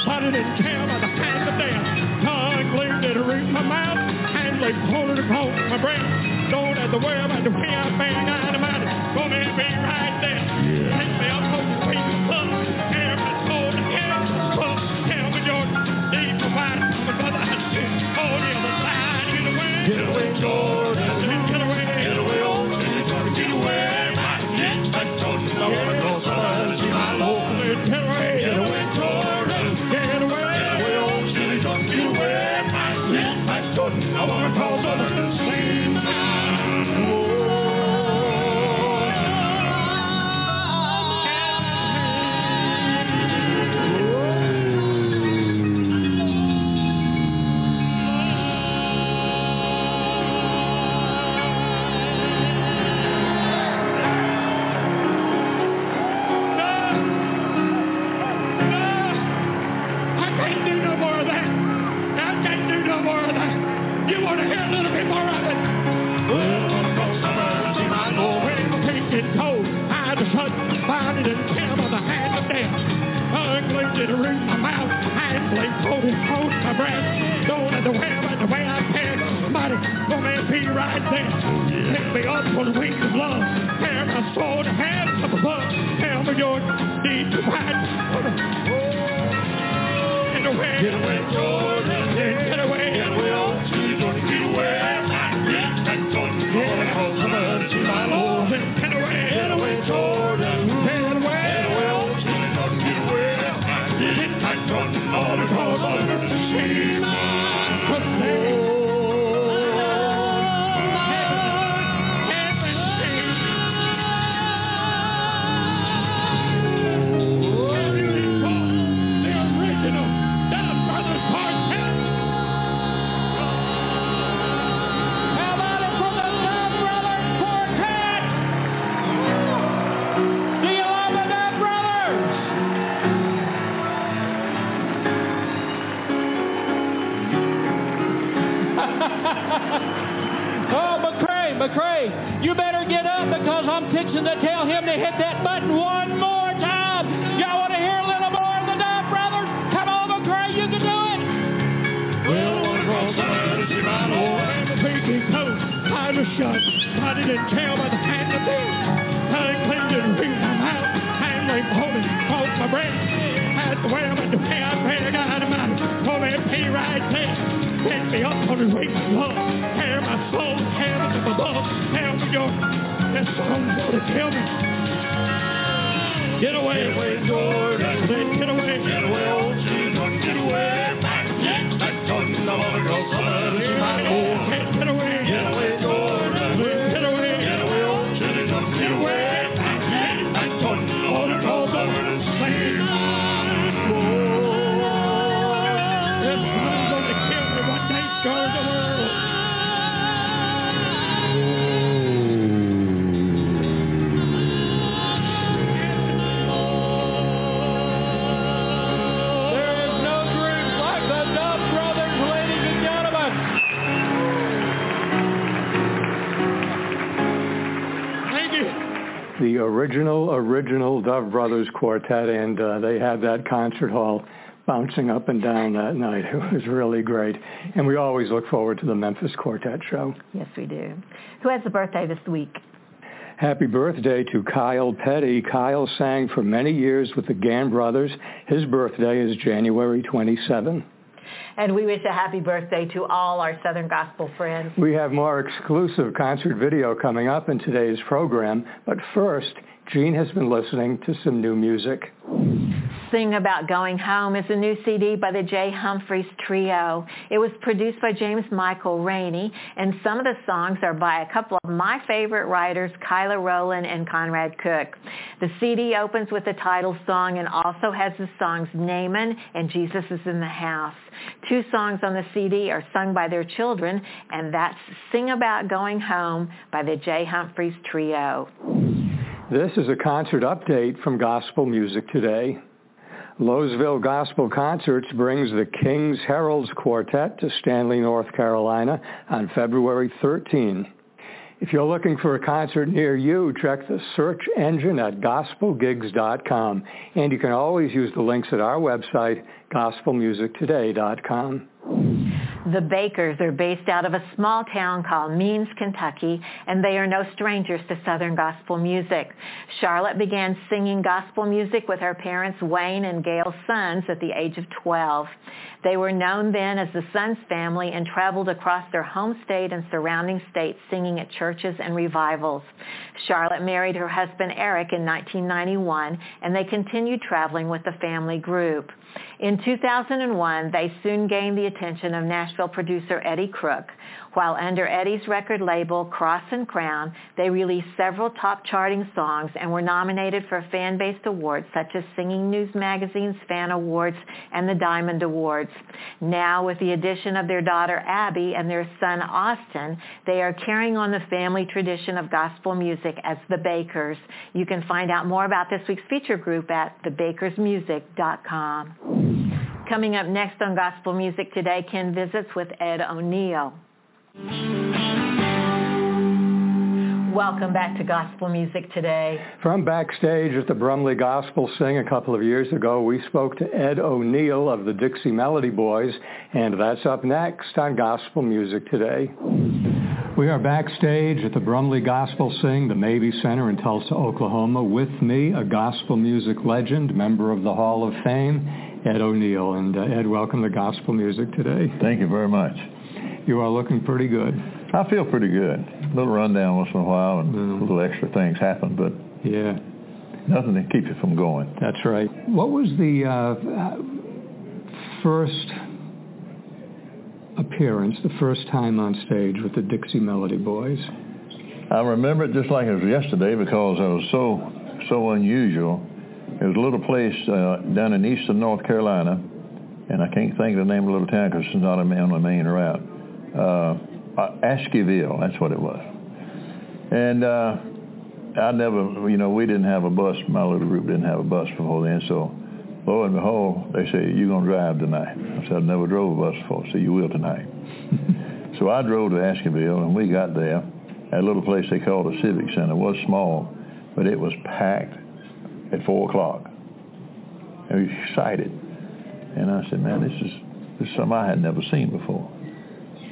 Potted his tail by the hand of death. Tongue gleamed at the roof of my mouth. Handling holding upon my breath. Don't at the world and the way I bang out of my gonna be right there. Take me up on the feet of love. Hair my soul to hair. Well, tell me George. Deep and wide. My brother has to hold the other side. Get away. Get away, George. Get away. Get away, old man. Get away. My neck back on the floor. original, original Dove Brothers Quartet, and uh, they had that concert hall bouncing up and down that night. It was really great. And we always look forward to the Memphis Quartet Show. Yes, we do. Who has a birthday this week? Happy birthday to Kyle Petty. Kyle sang for many years with the Gann Brothers. His birthday is January twenty-seventh. And we wish a happy birthday to all our Southern Gospel friends. We have more exclusive concert video coming up in today's program. But first, Jean has been listening to some new music. Sing About Going Home is a new C D by the J. Humphreys Trio. It was produced by James Michael Rainey, and some of the songs are by a couple of my favorite writers, Kyla Rowland and Conrad Cook. The C D opens with the title song and also has the songs Naaman and Jesus is in the House. Two songs on the C D are sung by their children, and that's Sing About Going Home by the J. Humphreys Trio. This is a concert update from Gospel Music Today. Lowesville Gospel Concerts brings the King's Heralds Quartet to Stanley, North Carolina on February thirteenth. If you're looking for a concert near you, check the search engine at gospel gigs dot com. And you can always use the links at our website, gospel music today dot com. The Bakers are based out of a small town called Means, Kentucky, and they are no strangers to Southern gospel music. Charlotte began singing gospel music with her parents, Wayne and Gail Sons, at the age of twelve. They were known then as the Sons family and traveled across their home state and surrounding states singing at churches and revivals. Charlotte married her husband, Eric, in nineteen ninety-one, and they continued traveling with the family group. In two thousand one, they soon gained the attention of Nashville producer Eddie Crook. While under Eddie's record label, Cross and Crown, they released several top-charting songs and were nominated for fan-based awards such as Singing News Magazine's Fan Awards and the Diamond Awards. Now, with the addition of their daughter Abby and their son Austin, they are carrying on the family tradition of gospel music as the Bakers. You can find out more about this week's feature group at the bakers music dot com. Coming up next on Gospel Music Today, Ken visits with Ed O'Neill. Welcome back to Gospel Music Today. From backstage at the Brumley Gospel Sing a couple of years ago, we spoke to Ed O'Neill of the Dixie Melody Boys, and that's up next on Gospel Music Today. We are backstage at the Brumley Gospel Sing, the Mabee Center in Tulsa, Oklahoma. With me, a gospel music legend, member of the Hall of Fame, Ed O'Neill. And uh, Ed, welcome to Gospel Music Today. Thank you very much. You are looking pretty good. I feel pretty good. A little rundown once in a while and mm. little extra things happen, but yeah, nothing to keep you from going. That's right. What was the uh, first appearance, the first time on stage with the Dixie Melody Boys? I remember it just like it was yesterday because it was so so unusual. It was a little place uh, down in eastern North Carolina, and I can't think of the name of the little town because it's not on the main route. Uh, Ashkyville, that's what it was. And uh, I never, you know, we didn't have a bus. My little group didn't have a bus before then. So, lo and behold, they say, you're going to drive tonight. I said, I never drove a bus before. So you will tonight. So I drove to Ashkyville, and we got there. That little place they called the Civic Center was small, but it was packed at four o'clock. And we were excited. And I said, man, this is, this is something I had never seen before.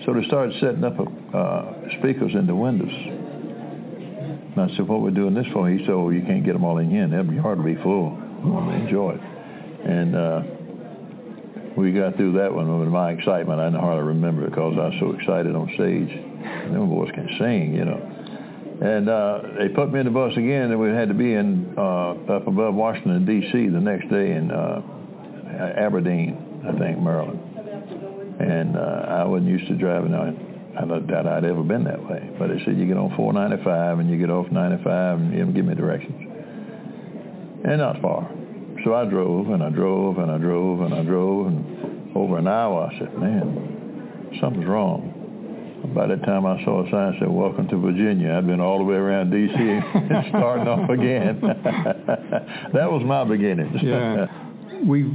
So they started setting up uh, speakers in the windows. And I said, what are we doing this for? He said, oh, you can't get them all in here. They'll be hard to be full. We want to enjoy it. And uh, we got through that one with my excitement. I didn't hardly remember it because I was so excited on stage. Them boys can sing, you know. And uh, they put me in the bus again, and we had to be in uh, up above Washington, D C the next day in uh, Aberdeen, I think, Maryland. And uh, I wasn't used to driving. I, I doubt I'd ever been that way. But they said, you get on four ninety-five, and you get off ninety-five, and you give me directions. And not far. So I drove, and I drove, and I drove, and I drove. And over an hour, I said, man, something's wrong. By the time I saw a sign that said, welcome to Virginia, I'd been all the way around D C and starting off again. That was my beginnings. Yeah. We've...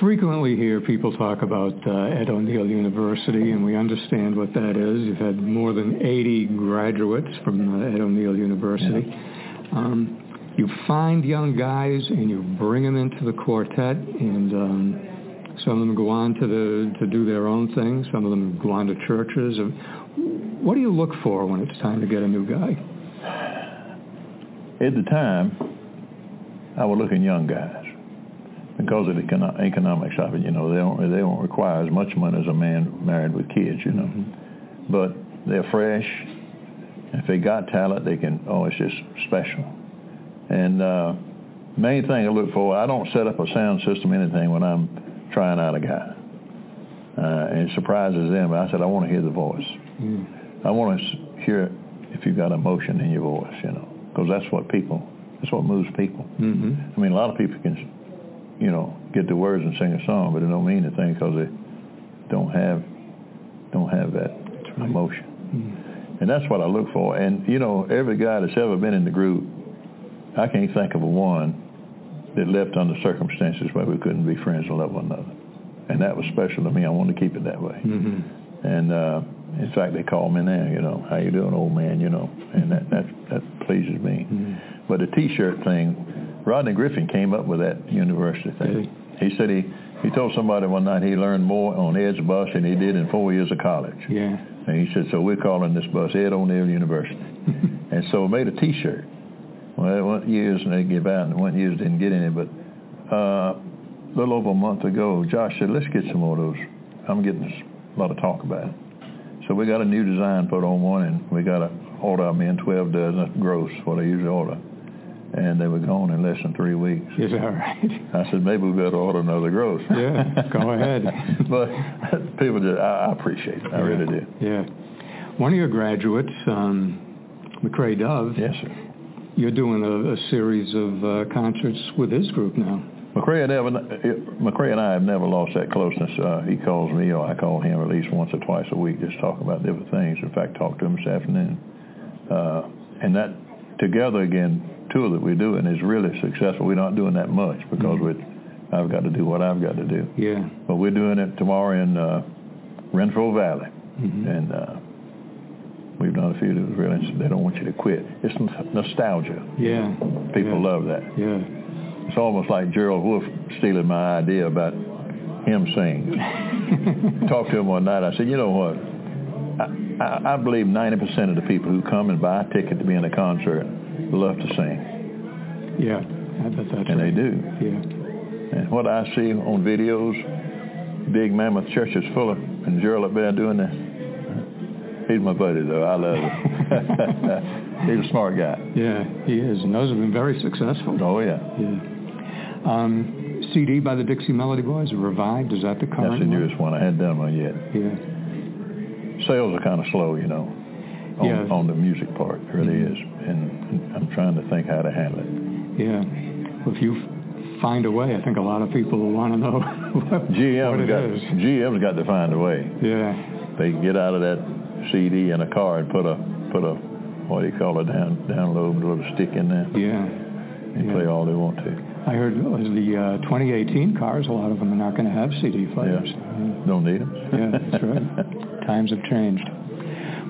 frequently hear people talk about uh, Ed O'Neill University, and we understand what that is. You've had more than eighty graduates from uh, Ed O'Neill University. Yeah. Um, you find young guys and you bring them into the quartet, and um, some of them go on to the to do their own thing. Some of them go on to churches. What do you look for when it's time to get a new guy? At the time, I would look at young guys because of the econo- economics of it. You know, they don't they don't require as much money as a man married with kids. You know, mm-hmm. But they're fresh. If they got talent, they can. Oh, it's just special. And uh, main thing I look for, I don't set up a sound system, anything when I'm trying out a guy. Uh, and it surprises them. I said, I want to hear the voice. Mm. I want to hear if you've got emotion in your voice, you know, because that's what people, that's what moves people. Mm-hmm. I mean, a lot of people can, you know, get the words and sing a song, but it don't mean anything because they don't have, don't have that right. emotion. Mm. And that's what I look for. And, you know, every guy that's ever been in the group, I can't think of a one that left under circumstances where we couldn't be friends and love one another. And that was special to me. I wanted to keep it that way. Mm-hmm. And, uh, in fact, they call me now, you know, how you doing, old man, you know, and that that, that pleases me. Mm-hmm. But the T-shirt thing, Rodney Griffin came up with that university thing. Yeah. He said he, he told somebody one night he learned more on Ed's bus than he did in four years of college. Yeah. And he said, so we're calling this bus Ed O'Neill University. And so we made a T-shirt. Well, it went years and they give out, and it went years didn't get any. But uh, a little over a month ago, Josh said, let's get some more of those. I'm getting a lot of talk about it. So we got a new design put on one, and we got an order of men, twelve dozen, gross, what I usually order. And they were gone in less than three weeks. Is that right? I said, maybe we better order another gross. Yeah, go ahead. But people just, I, I appreciate it. I yeah. really do. Yeah. One of your graduates, um, McCray Dove. Yes, sir. You're doing a, a series of uh, concerts with his group now. McCray and, Evan, McCray and I have never lost that closeness. Uh, he calls me, or I call him at least once or twice a week, just talking about different things. In fact, talked to him this afternoon. Uh, and that together again, tour that we do, and is really successful. We're not doing that much because mm-hmm. I've got to do what I've got to do. Yeah. But we're doing it tomorrow in uh, Renfrew Valley. Mm-hmm. And... Uh, we've done a few that was really interesting. They don't want you to quit. It's nostalgia. Yeah. People yeah. love that. Yeah. It's almost like Gerald Wolfe stealing my idea about him singing. Talked to him one night. I said, you know what? I, I, I believe ninety percent of the people who come and buy a ticket to be in a concert love to sing. Yeah. I bet that's and right. And they do. Yeah. And what I see on videos, big mammoth churches full of, and Gerald up there doing this. He's my buddy, though. I love him. He's a smart guy. Yeah, he is. And those have been very successful. Oh, yeah. Yeah. Um, C D by the Dixie Melody Boys, Revived. Is that the current one? That's the newest one. one. I hadn't done one yet. Yeah. Sales are kind of slow, you know, on, yeah. on the music part. It really mm-hmm. is. And I'm trying to think how to handle it. Yeah. Well, if you find a way, I think a lot of people will want to know what, G M's what it got, is. G M's got to find a way. Yeah. They get out of that C D in a car and put a put a what do you call it down download a little stick in there. Yeah, and yeah. play all they want to. I heard it was the uh, twenty eighteen cars. A lot of them are not going to have C D players. Yeah. Uh, Don't need them. Yeah, that's right. Times have changed.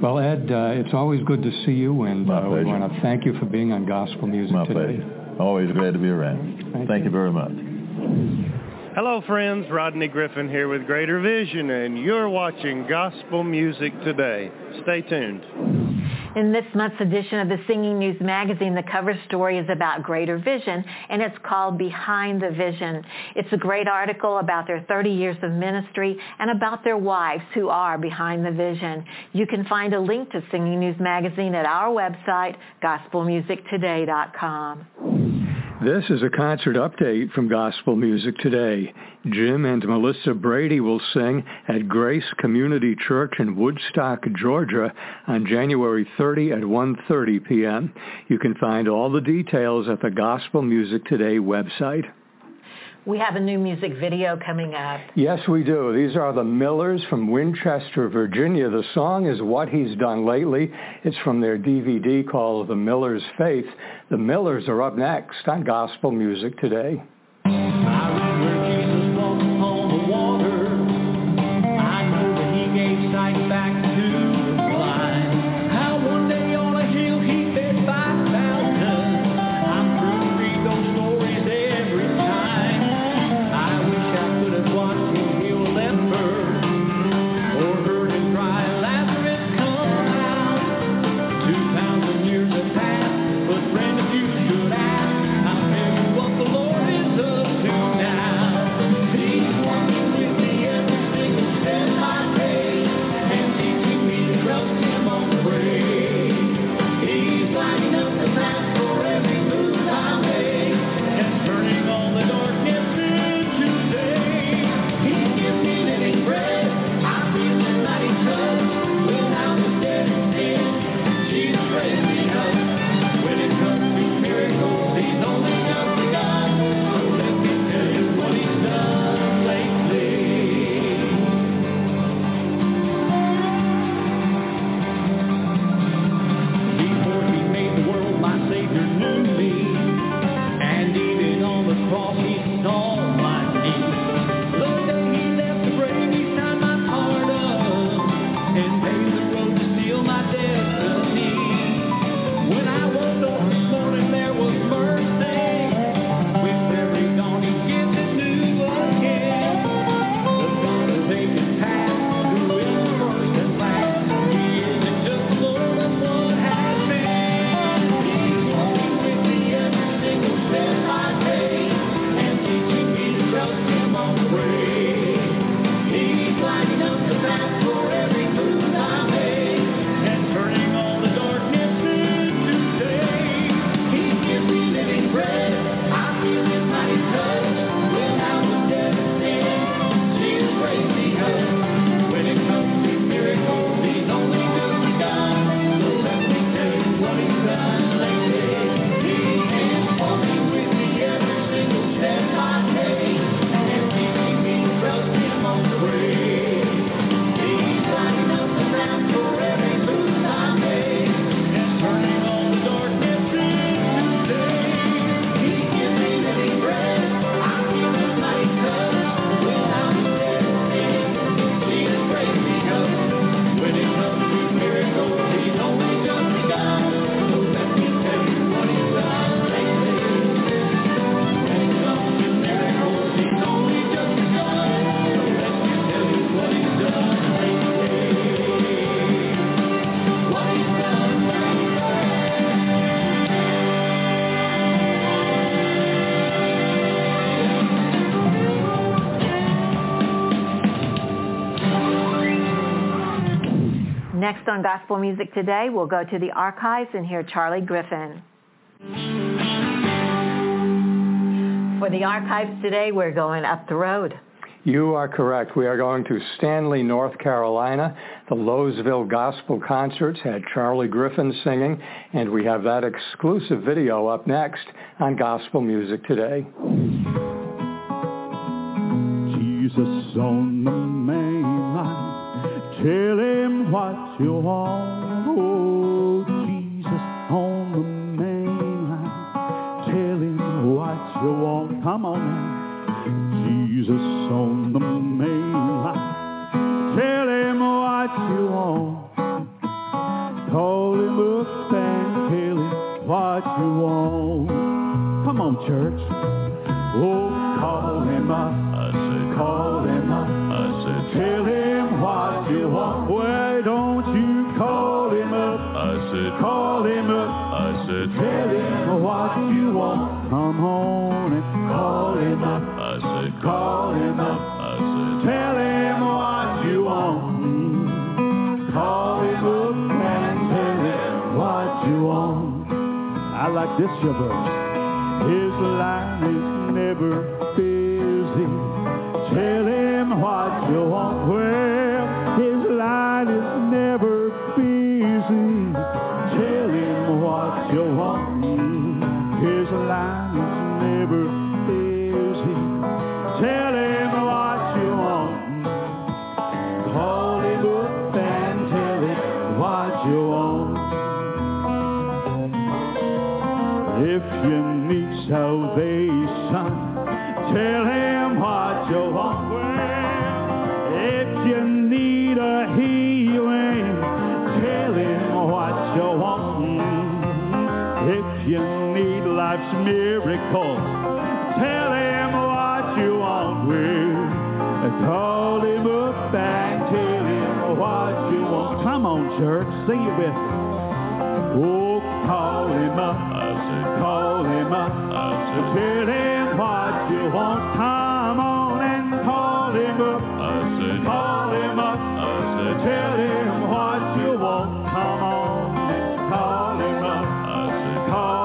Well, Ed, uh, it's always good to see you, and uh, we want to thank you for being on Gospel Music My Today. My pleasure. Always glad to be around. Thank, thank you. you very much. Hello, friends. Rodney Griffin here with Greater Vision, and you're watching Gospel Music Today. Stay tuned. In this month's edition of the Singing News Magazine, the cover story is about Greater Vision, and it's called Behind the Vision. It's a great article about their thirty years of ministry and about their wives who are behind the vision. You can find a link to Singing News Magazine at our website, gospel music today dot com. This is a concert update from Gospel Music Today. Jim and Melissa Brady will sing at Grace Community Church in Woodstock, Georgia on January thirtieth at one thirty p.m. You can find all the details at the Gospel Music Today website. We have a new music video coming up. Yes, we do. These are the Millers from Winchester, Virginia. The song is What He's Done Lately. It's from their D V D called The Miller's Faith. The Millers are up next on Gospel Music Today. I Next on Gospel Music Today, we'll go to the archives and hear Charlie Griffin. For the archives today, we're going up the road. You are correct. We are going to Stanley, North Carolina. The Lowesville Gospel Concerts had Charlie Griffin singing, and we have that exclusive video up next on Gospel Music Today. Jesus on the main line. Tell him what you want, oh, Jesus on the main line. Tell him what you want, come on, Jesus on the main line. Tell him what you want. Call him up and tell him what you want. Come on, church. Oh, call him up, I say, call him up, I say, tell him. Why don't you call him up? I said, call him up. I said, tell him what you want. Come on and call him up. I said, call him up. I said, tell him what you want. Call him up and tell him what you want. I like this, your verse. His line is never busy. Tell him what you want. Well, never busy. Tell him what you want. His line is never busy. Tell him what you want. Call him up and tell him what you want. If you need salvation, tell him what you want. If you need a healing, you need life's miracle. Tell him what you want, will. Call him up and tell him what you want. Come on, church, sing it with me. Oh, call him up. I said, call him up. I said, tell him what you want. Come on and call him up. I said, call him up. I said, tell him what you want. Come on and call him up. I said, call.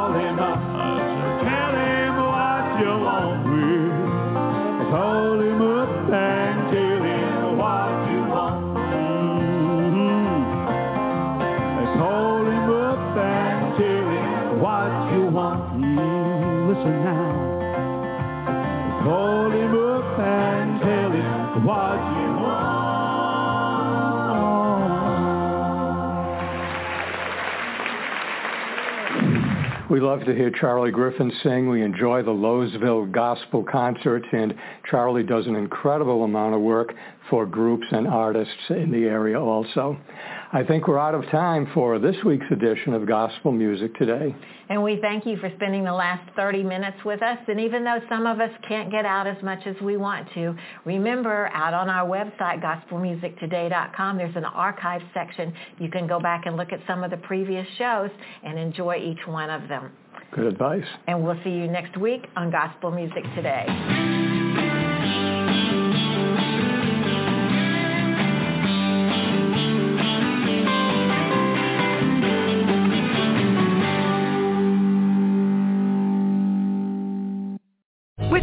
Call him up and tell him what you want. Mm-hmm. Call him up and tell him what you want. Mm-hmm. Listen now. Call him up and tell him what you want. We love to hear Charlie Griffin sing. We enjoy the Lowesville Gospel Concerts, and Charlie does an incredible amount of work for groups and artists in the area also. I think we're out of time for this week's edition of Gospel Music Today. And we thank you for spending the last thirty minutes with us. And even though some of us can't get out as much as we want to, remember out on our website, gospel music today dot com, there's an archive section. You can go back and look at some of the previous shows and enjoy each one of them. Good advice. And we'll see you next week on Gospel Music Today.